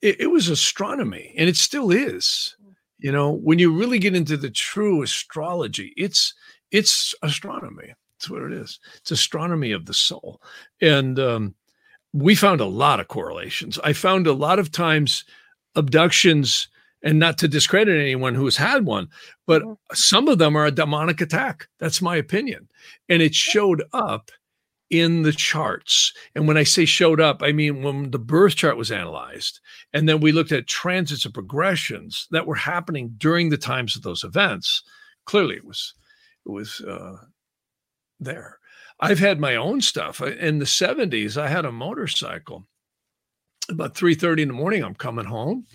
it, it was astronomy, and it still is. You know, when you really get into the true astrology, it's it's astronomy. That's what it is. It's astronomy of the soul. And um, we found a lot of correlations. I found a lot of times abductions, and not to discredit anyone who's had one, but some of them are a demonic attack. That's my opinion. And it showed up in the charts. And when I say showed up, I mean when the birth chart was analyzed, and then we looked at transits and progressions that were happening during the times of those events, clearly it was, it was uh, there. I've had my own stuff. In the seventies, I had a motorcycle. About three thirty in the morning, I'm coming home.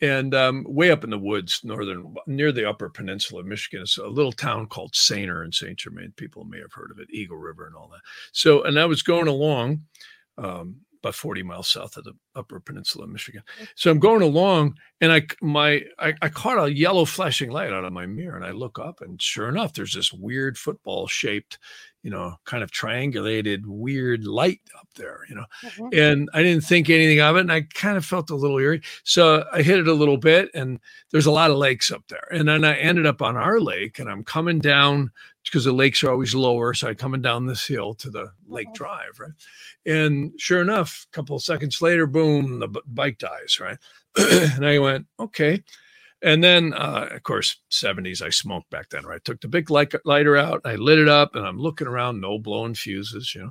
And um, way up in the woods, northern, near the Upper Peninsula of Michigan, is a little town called Sayner in Saint Germain. People may have heard of it, Eagle River and all that. So, and I was going along um, about forty miles south of the Upper Peninsula of Michigan. So I'm going along, and I my I, I caught a yellow flashing light out of my mirror, and I look up, and sure enough, there's this weird football-shaped, you know, kind of triangulated, weird light up there, you know. Mm-hmm. And I didn't think anything of it, and I kind of felt a little eerie. So I hit it a little bit, and there's a lot of lakes up there. And then I ended up on our lake, and I'm coming down because the lakes are always lower, so I'm coming down this hill to the lake mm-hmm. drive, right? And sure enough, a couple of seconds later, boom, the bike dies, right? And I went, okay. And then, uh, of course, seventies, I smoked back then, right? Took the big light- lighter out, I lit it up, and I'm looking around, no blowing fuses, you know?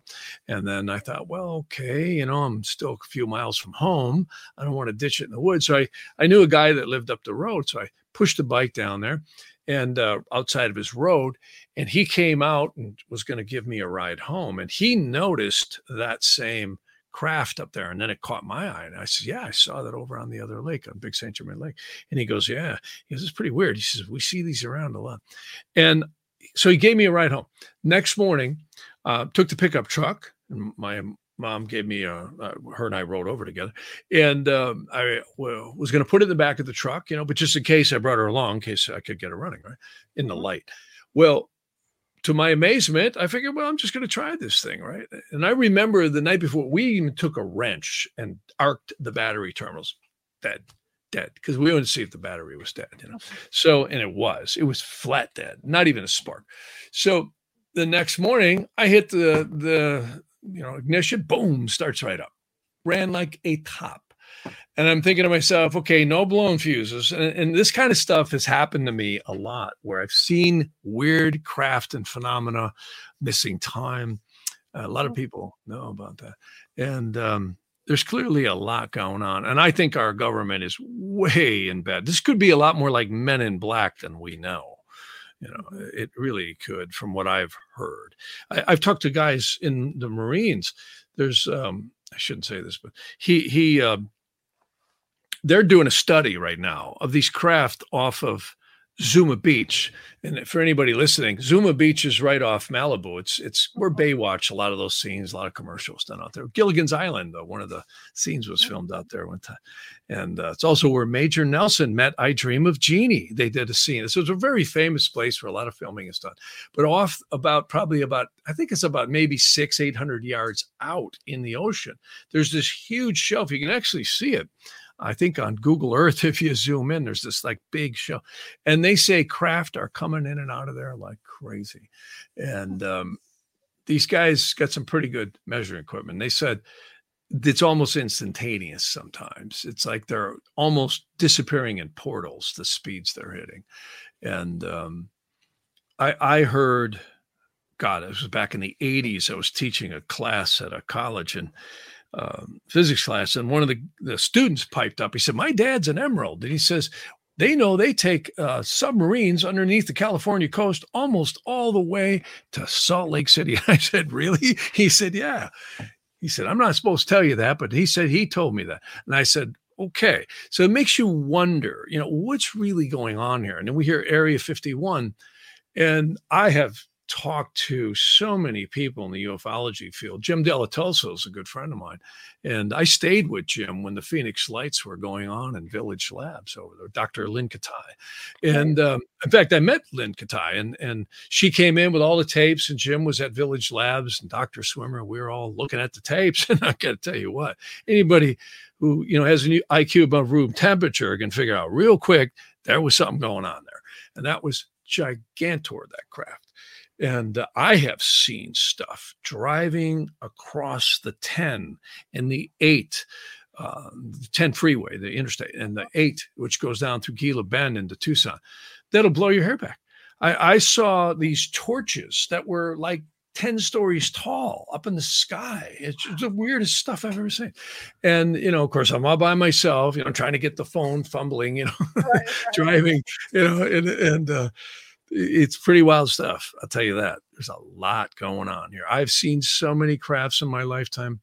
And then I thought, well, okay, you know, I'm still a few miles from home. I don't want to ditch it in the woods. So I, I knew a guy that lived up the road, so I pushed the bike down there and uh, outside of his road, and he came out and was going to give me a ride home. And he noticed that same craft up there, and then it caught my eye, and I said, yeah, I saw that over on the other lake, on Big Saint Germain Lake. And he goes, yeah, he goes, it's pretty weird. He says, we see these around a lot. And so he gave me a ride home. Next morning, uh took the pickup truck, and my mom gave me a uh, her and I rode over together, and um I well, was going to put it in the back of the truck, you know, but just in case I brought her along in case I could get her running right in the light. Well, to my amazement, I figured, well, I'm just going to try this thing, right? And I remember the night before, we even took a wrench and arced the battery terminals. Dead, dead, because we wanted to see if the battery was dead, you know? So, and it was. It was flat dead, not even a spark. So the next morning, I hit the, the you know, ignition, boom, starts right up. Ran like a top. And I'm thinking to myself, okay, no blown fuses. And, and this kind of stuff has happened to me a lot, where I've seen weird craft and phenomena, missing time. A lot of people know about that. And um, there's clearly a lot going on. And I think our government is way in bed. This could be a lot more like Men in Black than we know. You know, it really could, from what I've heard. I, I've talked to guys in the Marines. There's, um, I shouldn't say this, but he, he, uh, they're doing a study right now of these craft off of Zuma Beach. And for anybody listening, Zuma Beach is right off Malibu. It's it's where Baywatch, a lot of those scenes, a lot of commercials done out there. Gilligan's Island, though, one of the scenes was filmed out there one time. And uh, it's also where Major Nelson met I Dream of Jeannie. They did a scene. So it's a very famous place where a lot of filming is done. But off about probably about, I think it's about maybe six, eight hundred yards out in the ocean, there's this huge shelf. You can actually see it. I think on Google Earth, if you zoom in, there's this like big show. And they say craft are coming in and out of there like crazy. And um, these guys got some pretty good measuring equipment. They said it's almost instantaneous sometimes. It's like they're almost disappearing in portals, the speeds they're hitting. And um, I, I heard, God, it was back in the eighties. I was teaching a class at a college and Um, physics class, and one of the, the students piped up. He said, my dad's an emerald. And he says, they know they take uh, submarines underneath the California coast almost all the way to Salt Lake City. I said, really? He said, yeah. He said, I'm not supposed to tell you that, but he said he told me that. And I said, okay. So it makes you wonder, you know, what's really going on here? And then we hear Area fifty-one, and I have talked to so many people in the ufology field. Jim Della Tulsa is a good friend of mine. And I stayed with Jim when the Phoenix Lights were going on in Village Labs over there, Doctor Lynn Katai. And um, in fact, I met Lynn Katai, and, and she came in with all the tapes, and Jim was at Village Labs and Doctor Swimmer. We were all looking at the tapes. And I got to tell you what, anybody who, you know, has an I Q above room temperature can figure out real quick, there was something going on there. And that was Gigantor, that craft. And uh, I have seen stuff driving across the ten and the eight, uh, the ten freeway, the interstate, and the eight, which goes down through Gila Bend into Tucson. That'll blow your hair back. I, I saw these torches that were like ten stories tall up in the sky. It's the weirdest stuff I've ever seen. And, you know, of course, I'm all by myself, you know, trying to get the phone, fumbling, you know, right, right. driving, you know, and, and, uh, it's pretty wild stuff. I'll tell you that. There's a lot going on here. I've seen so many crafts in my lifetime.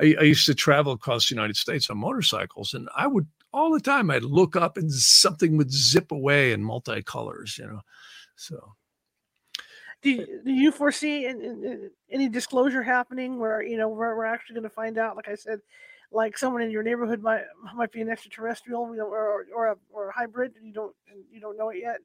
I, I used to travel across the United States on motorcycles, and I would all the time, I'd look up and something would zip away in multicolors, you know? So. Do you, do you foresee in, in, in any disclosure happening where, you know, where we're actually going to find out, like I said, like someone in your neighborhood might, might be an extraterrestrial, you know, or, or, a, or a hybrid, and you don't, you don't know it yet?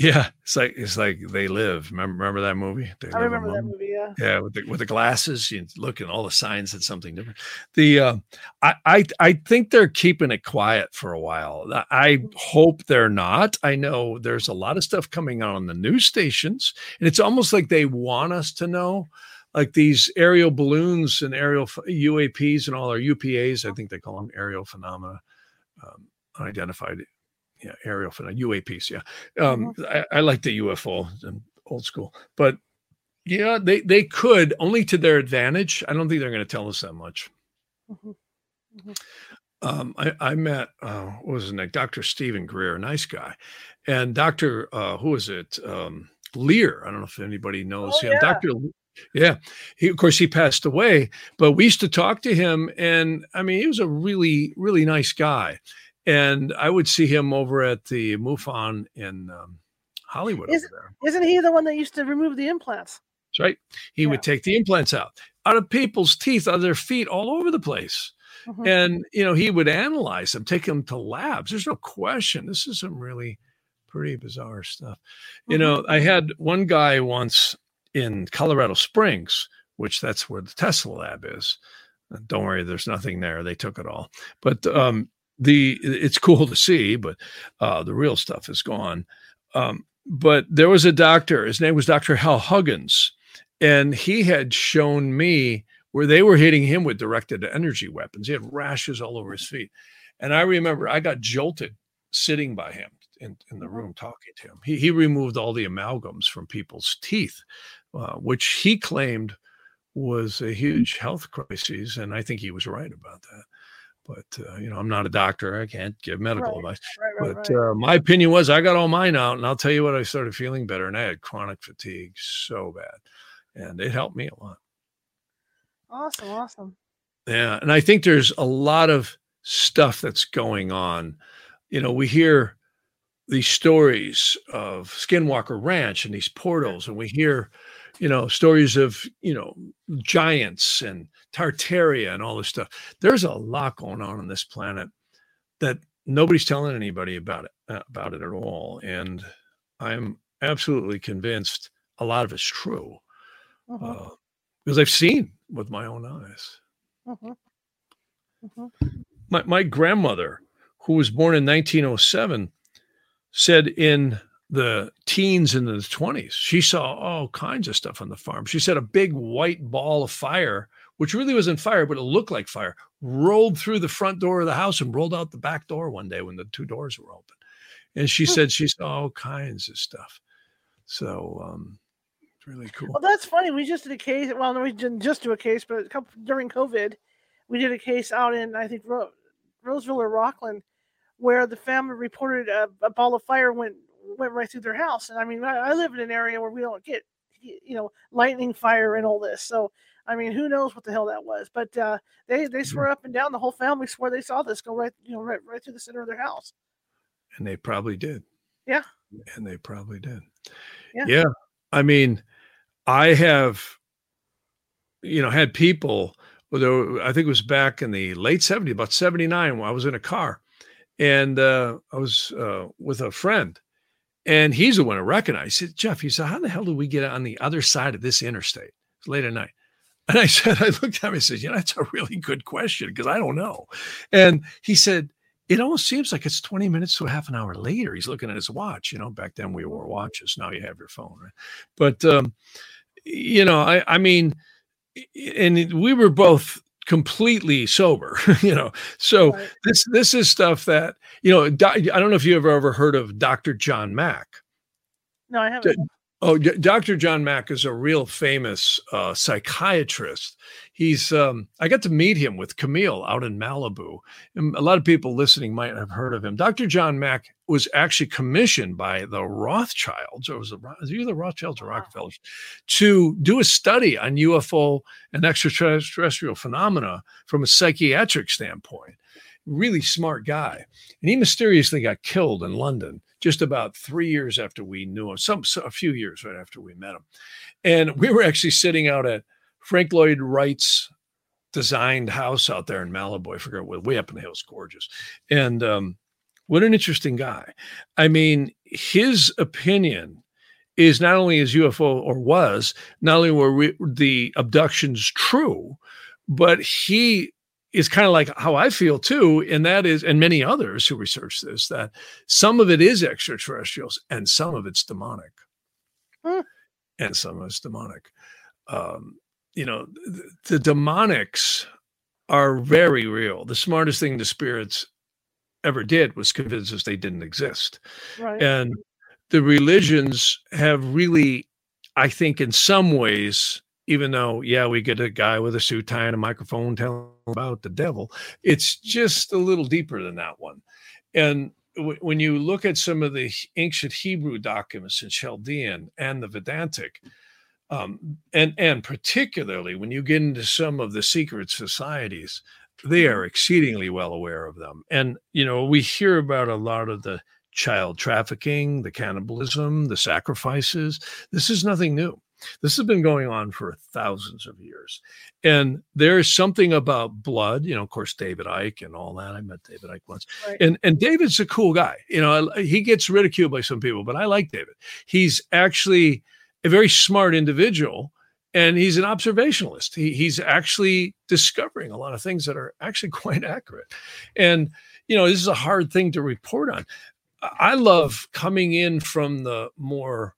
Yeah, it's like it's like They Live. Remember, remember that movie? They I remember that movie. Yeah, yeah, with the with the glasses, you look and all the signs at something different. The uh, I I I think they're keeping it quiet for a while. I hope they're not. I know there's a lot of stuff coming out on the news stations, and it's almost like they want us to know, like these aerial balloons and aerial U A Ps and all our U P As. I think they call them aerial phenomena, um, unidentified. Yeah, aerial phenomena, U A Ps. Yeah, um, I, I like the U F O, old school. But yeah, they they could, only to their advantage. I don't think they're going to tell us that much. Mm-hmm. Mm-hmm. Um, I, I met uh, what was his name, Doctor Stephen Greer, nice guy, and Doctor uh, who is it, um, Lear? I don't know if anybody knows oh, him. Yeah. Doctor Yeah, he, of course, he passed away. But we used to talk to him, and I mean, he was a really really nice guy. And I would see him over at the MUFON in um, Hollywood. Isn't, over there. Isn't he the one that used to remove the implants? That's right. He yeah. would take the implants out, out of people's teeth, out of their feet, all over the place. Mm-hmm. And, you know, he would analyze them, take them to labs. There's no question. This is some really pretty bizarre stuff. Mm-hmm. You know, I had one guy once in Colorado Springs, which that's where the Tesla lab is. Don't worry, there's nothing there. They took it all. But, um, The it's cool to see, but uh, the real stuff is gone. Um, but there was a doctor. His name was Doctor Hal Huggins, and he had shown me where they were hitting him with directed energy weapons. He had rashes all over his feet. And I remember I got jolted sitting by him in, in the room talking to him. He, he removed all the amalgams from people's teeth, uh, which he claimed was a huge health crisis, and I think he was right about that. But, uh, you know, I'm not a doctor. I can't give medical right, advice. Right, right, but right. Uh, my opinion was I got all mine out, and I'll tell you what, I started feeling better, and I had chronic fatigue so bad. And it helped me a lot. Awesome, awesome. Yeah, and I think there's a lot of stuff that's going on. You know, we hear these stories of Skinwalker Ranch and these portals, and we hear, you know, stories of, you know, giants and Tartaria and all this stuff. There's a lot going on on this planet that nobody's telling anybody about it, about it at all. And I'm absolutely convinced a lot of it's true, because uh-huh. uh, I've seen with my own eyes. Uh-huh. Uh-huh. My, my grandmother, who was born in nineteen oh seven, said in the teens and the twenties, she saw all kinds of stuff on the farm. She said a big white ball of fire, which really wasn't fire, but it looked like fire, rolled through the front door of the house and rolled out the back door one day when the two doors were open. And she said she saw all kinds of stuff. So um, it's really cool. Well, that's funny. We just did a case. Well, no, we didn't just do a case, but a couple, during COVID, we did a case out in, I think, Ro- Roseville or Rockland, where the family reported a, a ball of fire went went right through their house. And I mean, I, I live in an area where we don't get, you know, lightning, fire, and all this. So I mean, who knows what the hell that was? But uh, they they swore up and down, the whole family swore they saw this go right, you know, right right through the center of their house. And they probably did. Yeah. And they probably did. Yeah. Yeah. I mean, I have, you know, had people. Although I think it was back in the late seventies, about seventy-nine, when I was in a car. And uh, I was uh, with a friend, and he's the one who recognized it. Jeff, he said, how the hell did we get on the other side of this interstate? It's late at night. And I said, I looked at him and said, you know, that's a really good question, because I don't know. And he said, it almost seems like it's twenty minutes to half an hour later. He's looking at his watch. You know, back then we wore watches. Now you have your phone, right? But, um, you know, I, I mean, and we were both completely sober, you know. So right. this this is stuff that, you know, doc, I don't know if you've ever heard of Doctor John Mack. No, I haven't. Oh, Doctor John Mack is a real famous uh, psychiatrist. He's um, I got to meet him with Camille out in Malibu. And a lot of people listening might have heard of him. Doctor John Mack was actually commissioned by the Rothschilds, or was it either the Rothschilds or Rockefellers, to do a study on U F O and extraterrestrial phenomena from a psychiatric standpoint. Really smart guy. And he mysteriously got killed in London just about three years after we knew him, some a few years right after we met him. And we were actually sitting out at Frank Lloyd Wright's designed house out there in Malibu. I forget what, way up in the hills, gorgeous. And um, what an interesting guy. I mean, his opinion is not only is U F O, or was, not only were we, the abductions true, but he is kind of like how I feel too. And that is, and many others who research this, that some of it is extraterrestrials and some of it's demonic. Huh. And some of it's demonic. Um, you know, the, the demonics are very real. The smartest thing the spirits ever did was convince us they didn't exist. Right. And the religions have really, I think in some ways, even though, yeah, we get a guy with a suit tie and a microphone telling about the devil, it's just a little deeper than that one. And w- when you look at some of the ancient Hebrew documents in Chaldean and the Vedantic, um, and, and particularly when you get into some of the secret societies, they are exceedingly well aware of them. And, you know, we hear about a lot of the child trafficking, the cannibalism, the sacrifices. This is nothing new. This has been going on for thousands of years. And there is something about blood, you know, of course, David Icke and all that. I met David Icke once. Right. And and David's a cool guy. You know, he gets ridiculed by some people, but I like David. He's actually a very smart individual, and he's an observationalist. He, he's actually discovering a lot of things that are actually quite accurate. And, you know, this is a hard thing to report on. I love coming in from the more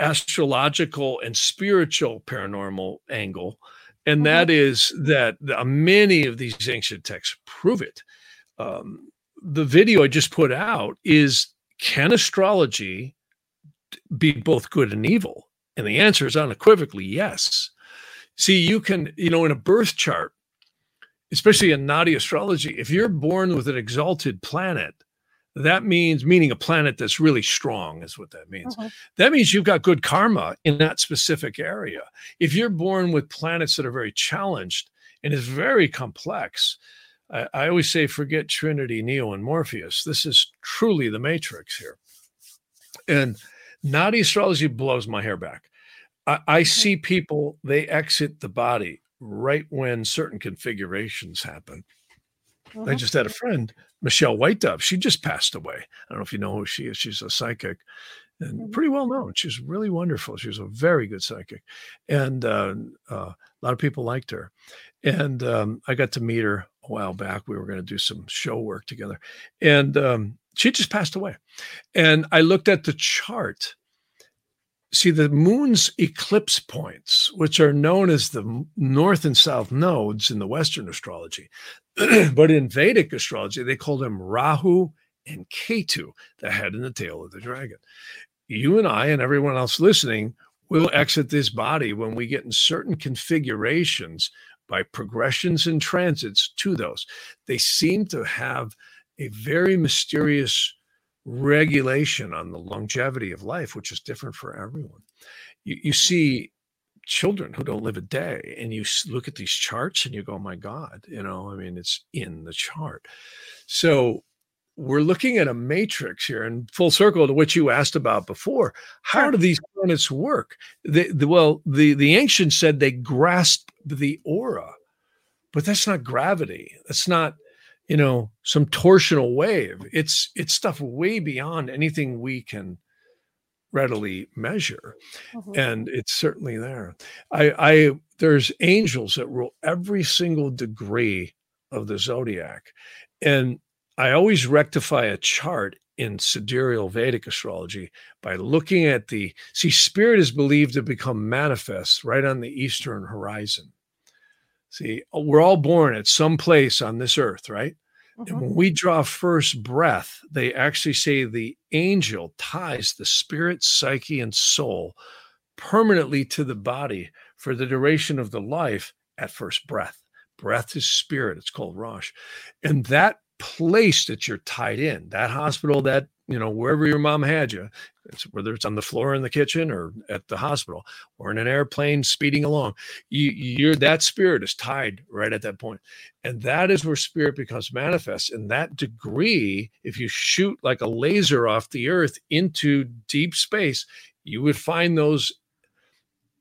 astrological and spiritual paranormal angle, and mm-hmm. that is that the, many of these ancient texts prove it. Um, the video I just put out is, can astrology be both good and evil? And the answer is unequivocally yes. See, you can, you know, in a birth chart, especially in Nadi astrology, if you're born with an exalted planet, that means, meaning a planet that's really strong is what that means. Uh-huh. That means you've got good karma in that specific area. If you're born with planets that are very challenged and is very complex, I, I always say, forget Trinity, Neo, and Morpheus. This is truly the Matrix here. And Nadi astrology blows my hair back. I, I see people, they exit the body right when certain configurations happen. Uh-huh. I just had a friend, Michelle White Dove. She just passed away. I don't know if you know who she is. She's a psychic and pretty well known. She's really wonderful. She was a very good psychic. And uh, uh, a lot of people liked her. And um, I got to meet her a while back. We were going to do some show work together. And um, she just passed away. And I looked at the chart. See, the moon's eclipse points, which are known as the north and south nodes in the Western astrology, but in Vedic astrology, they call them Rahu and Ketu, the head and the tail of the dragon. You and I and everyone else listening will exit this body when we get in certain configurations by progressions and transits to those. They seem to have a very mysterious regulation on the longevity of life, which is different for everyone. You, you see children who don't live a day, and you look at these charts and you go, oh my God, you know, I mean, it's in the chart. So we're looking at a matrix here, and full circle to what you asked about before. How do these planets work? The, the, well, the, the ancients said they grasped the aura, but that's not gravity. That's not, you know, some torsional wave. It's it's stuff way beyond anything we can readily measure. Mm-hmm. And it's certainly there. I, I there's angels that rule every single degree of the zodiac. And I always rectify a chart in sidereal Vedic astrology by looking at the, see, spirit is believed to become manifest right on the eastern horizon. See, we're all born at some place on this earth, right? Uh-huh. And when we draw first breath, they actually say the angel ties the spirit, psyche, and soul permanently to the body for the duration of the life at first breath. Breath is spirit. It's called Rosh. And that place that you're tied in, that hospital, that, you know, wherever your mom had you, it's, whether it's on the floor in the kitchen or at the hospital or in an airplane speeding along, you, you're, that spirit is tied right at that point. And that is where spirit becomes manifest. And that degree, if you shoot like a laser off the earth into deep space, you would find those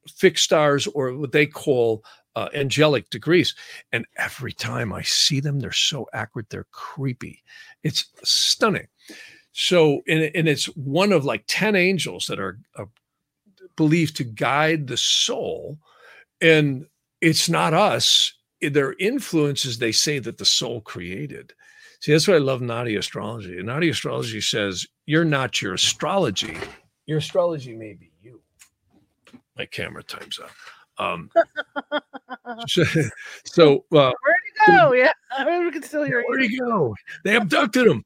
fixed stars, or what they call uh, angelic degrees. And every time I see them, they're so accurate, they're creepy. It's stunning. So, and, and it's one of like ten angels that are uh, believed to guide the soul. And it's not us. Their influences, they say, that the soul created. See, that's why I love Nadi astrology. And Nadi astrology says, you're not your astrology. Your astrology may be you. My camera time's up. Um, so, so uh, where'd he go? Yeah, I mean, we can still hear you. Where'd he go? They abducted him.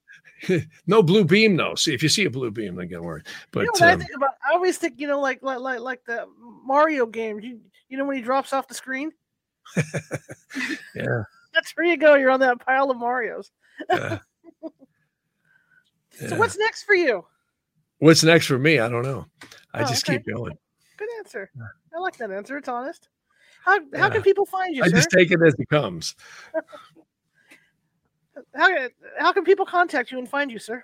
No blue beam, though. See, if you see a blue beam, then get worried. But you know, when um, I think about, I always think, you know, like like like, like the Mario game. You, you know, when he drops off the screen. Yeah, that's where you go. You're on that pile of Marios. Yeah. So yeah. What's next for you? What's next for me? I don't know. I oh, just okay. keep going. Good answer. I like that answer. It's honest. How yeah. how can people find you? I sir? just take it as it comes. How, how can people contact you and find you, sir?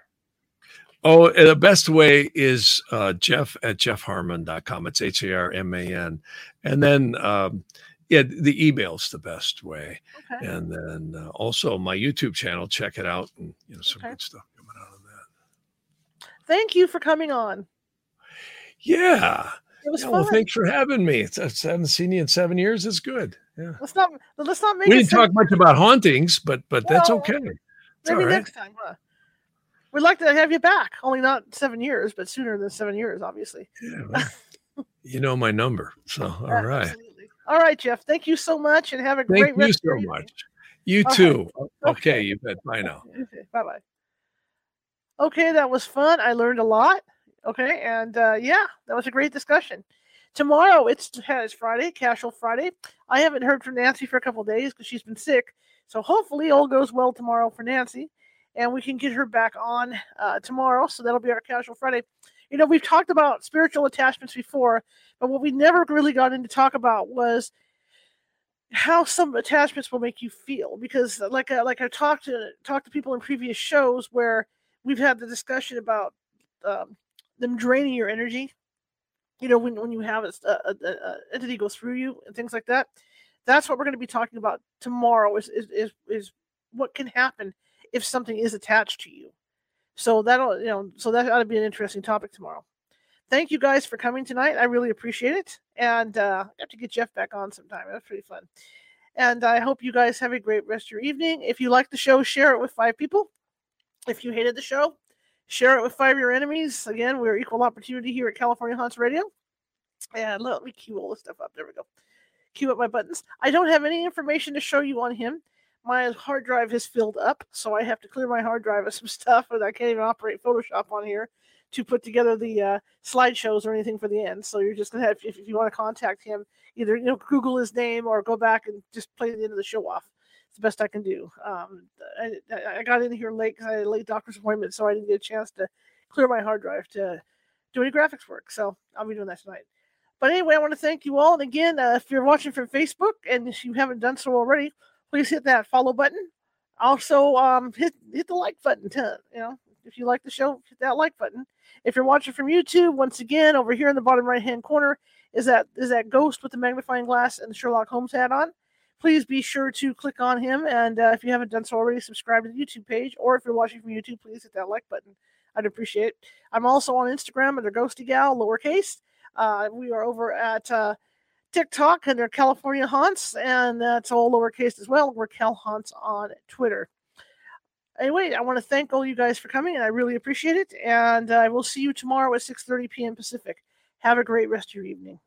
Oh, the best way is uh, Jeff at jeff harman dot com. It's H A R M A N. And then, um, yeah, the email's the best way. Okay. And then uh, also my YouTube channel, check it out. And, you know, some okay. good stuff coming out of that. Thank you for coming on. Yeah. It was yeah, fun. Well, thanks for having me. It's, I haven't seen you in seven years. It's good. Yeah. Let's not let's not make. We didn't talk much about hauntings, but but well, that's okay. It's maybe next right. time. Huh? We'd like to have you back. Only not seven years, but sooner than seven years, obviously. Yeah, well, you know my number. So all yeah, right. Absolutely. All right, Jeff. Thank you so much, and have a thank great rest so of you so much. You all too. Right. Okay. okay, you bet. Bye now. Okay. Bye bye. Okay, that was fun. I learned a lot. Okay, and uh, yeah, that was a great discussion. Tomorrow, it's, it's Friday, Casual Friday. I haven't heard from Nancy for a couple of days because she's been sick. So hopefully all goes well tomorrow for Nancy, and we can get her back on uh, tomorrow. So that'll be our Casual Friday. You know, we've talked about spiritual attachments before, but what we never really got into talk about was how some attachments will make you feel, because like I, like I talked to talked to people in previous shows where we've had the discussion about um, them draining your energy. You know, when, when you have a, a, a, a entity go through you and things like that. That's what we're going to be talking about tomorrow. Is is is, is what can happen if something is attached to you. So that'll you know so that ought to be an interesting topic tomorrow. Thank you guys for coming tonight. I really appreciate it. And uh, I have to get Jeff back on sometime. That's pretty fun. And I hope you guys have a great rest of your evening. If you like the show, share it with five people. If you hated the show, share it with five of your enemies. Again, we're equal opportunity here at California Haunts Radio. And let me cue all this stuff up. There we go. Cue up my buttons. I don't have any information to show you on him. My hard drive has filled up, so I have to clear my hard drive of some stuff, and I can't even operate Photoshop on here to put together the uh, slideshows or anything for the end. So you're just going to have, if, if you want to contact him, either, you know, Google his name or go back and just play the end of the show off. It's the best I can do. Um, I, I got in here late because I had a late doctor's appointment, so I didn't get a chance to clear my hard drive to do any graphics work. So I'll be doing that tonight. But anyway, I want to thank you all. And again, uh, if you're watching from Facebook and if you haven't done so already, please hit that follow button. Also, um, hit, hit the like button to, you know, if you like the show, hit that like button. If you're watching from YouTube, once again, over here in the bottom right-hand corner is that is that ghost with the magnifying glass and the Sherlock Holmes hat on. Please be sure to click on him. And uh, if you haven't done so already, subscribe to the YouTube page. Or if you're watching from YouTube, please hit that like button. I'd appreciate it. I'm also on Instagram under Ghosty Gal, lowercase. Uh, we are over at uh, TikTok under California Haunts. And that's all lowercase as well. We're Cal Haunts on Twitter. Anyway, I want to thank all you guys for coming, and I really appreciate it. And I uh, will see you tomorrow at six thirty p.m. Pacific. Have a great rest of your evening.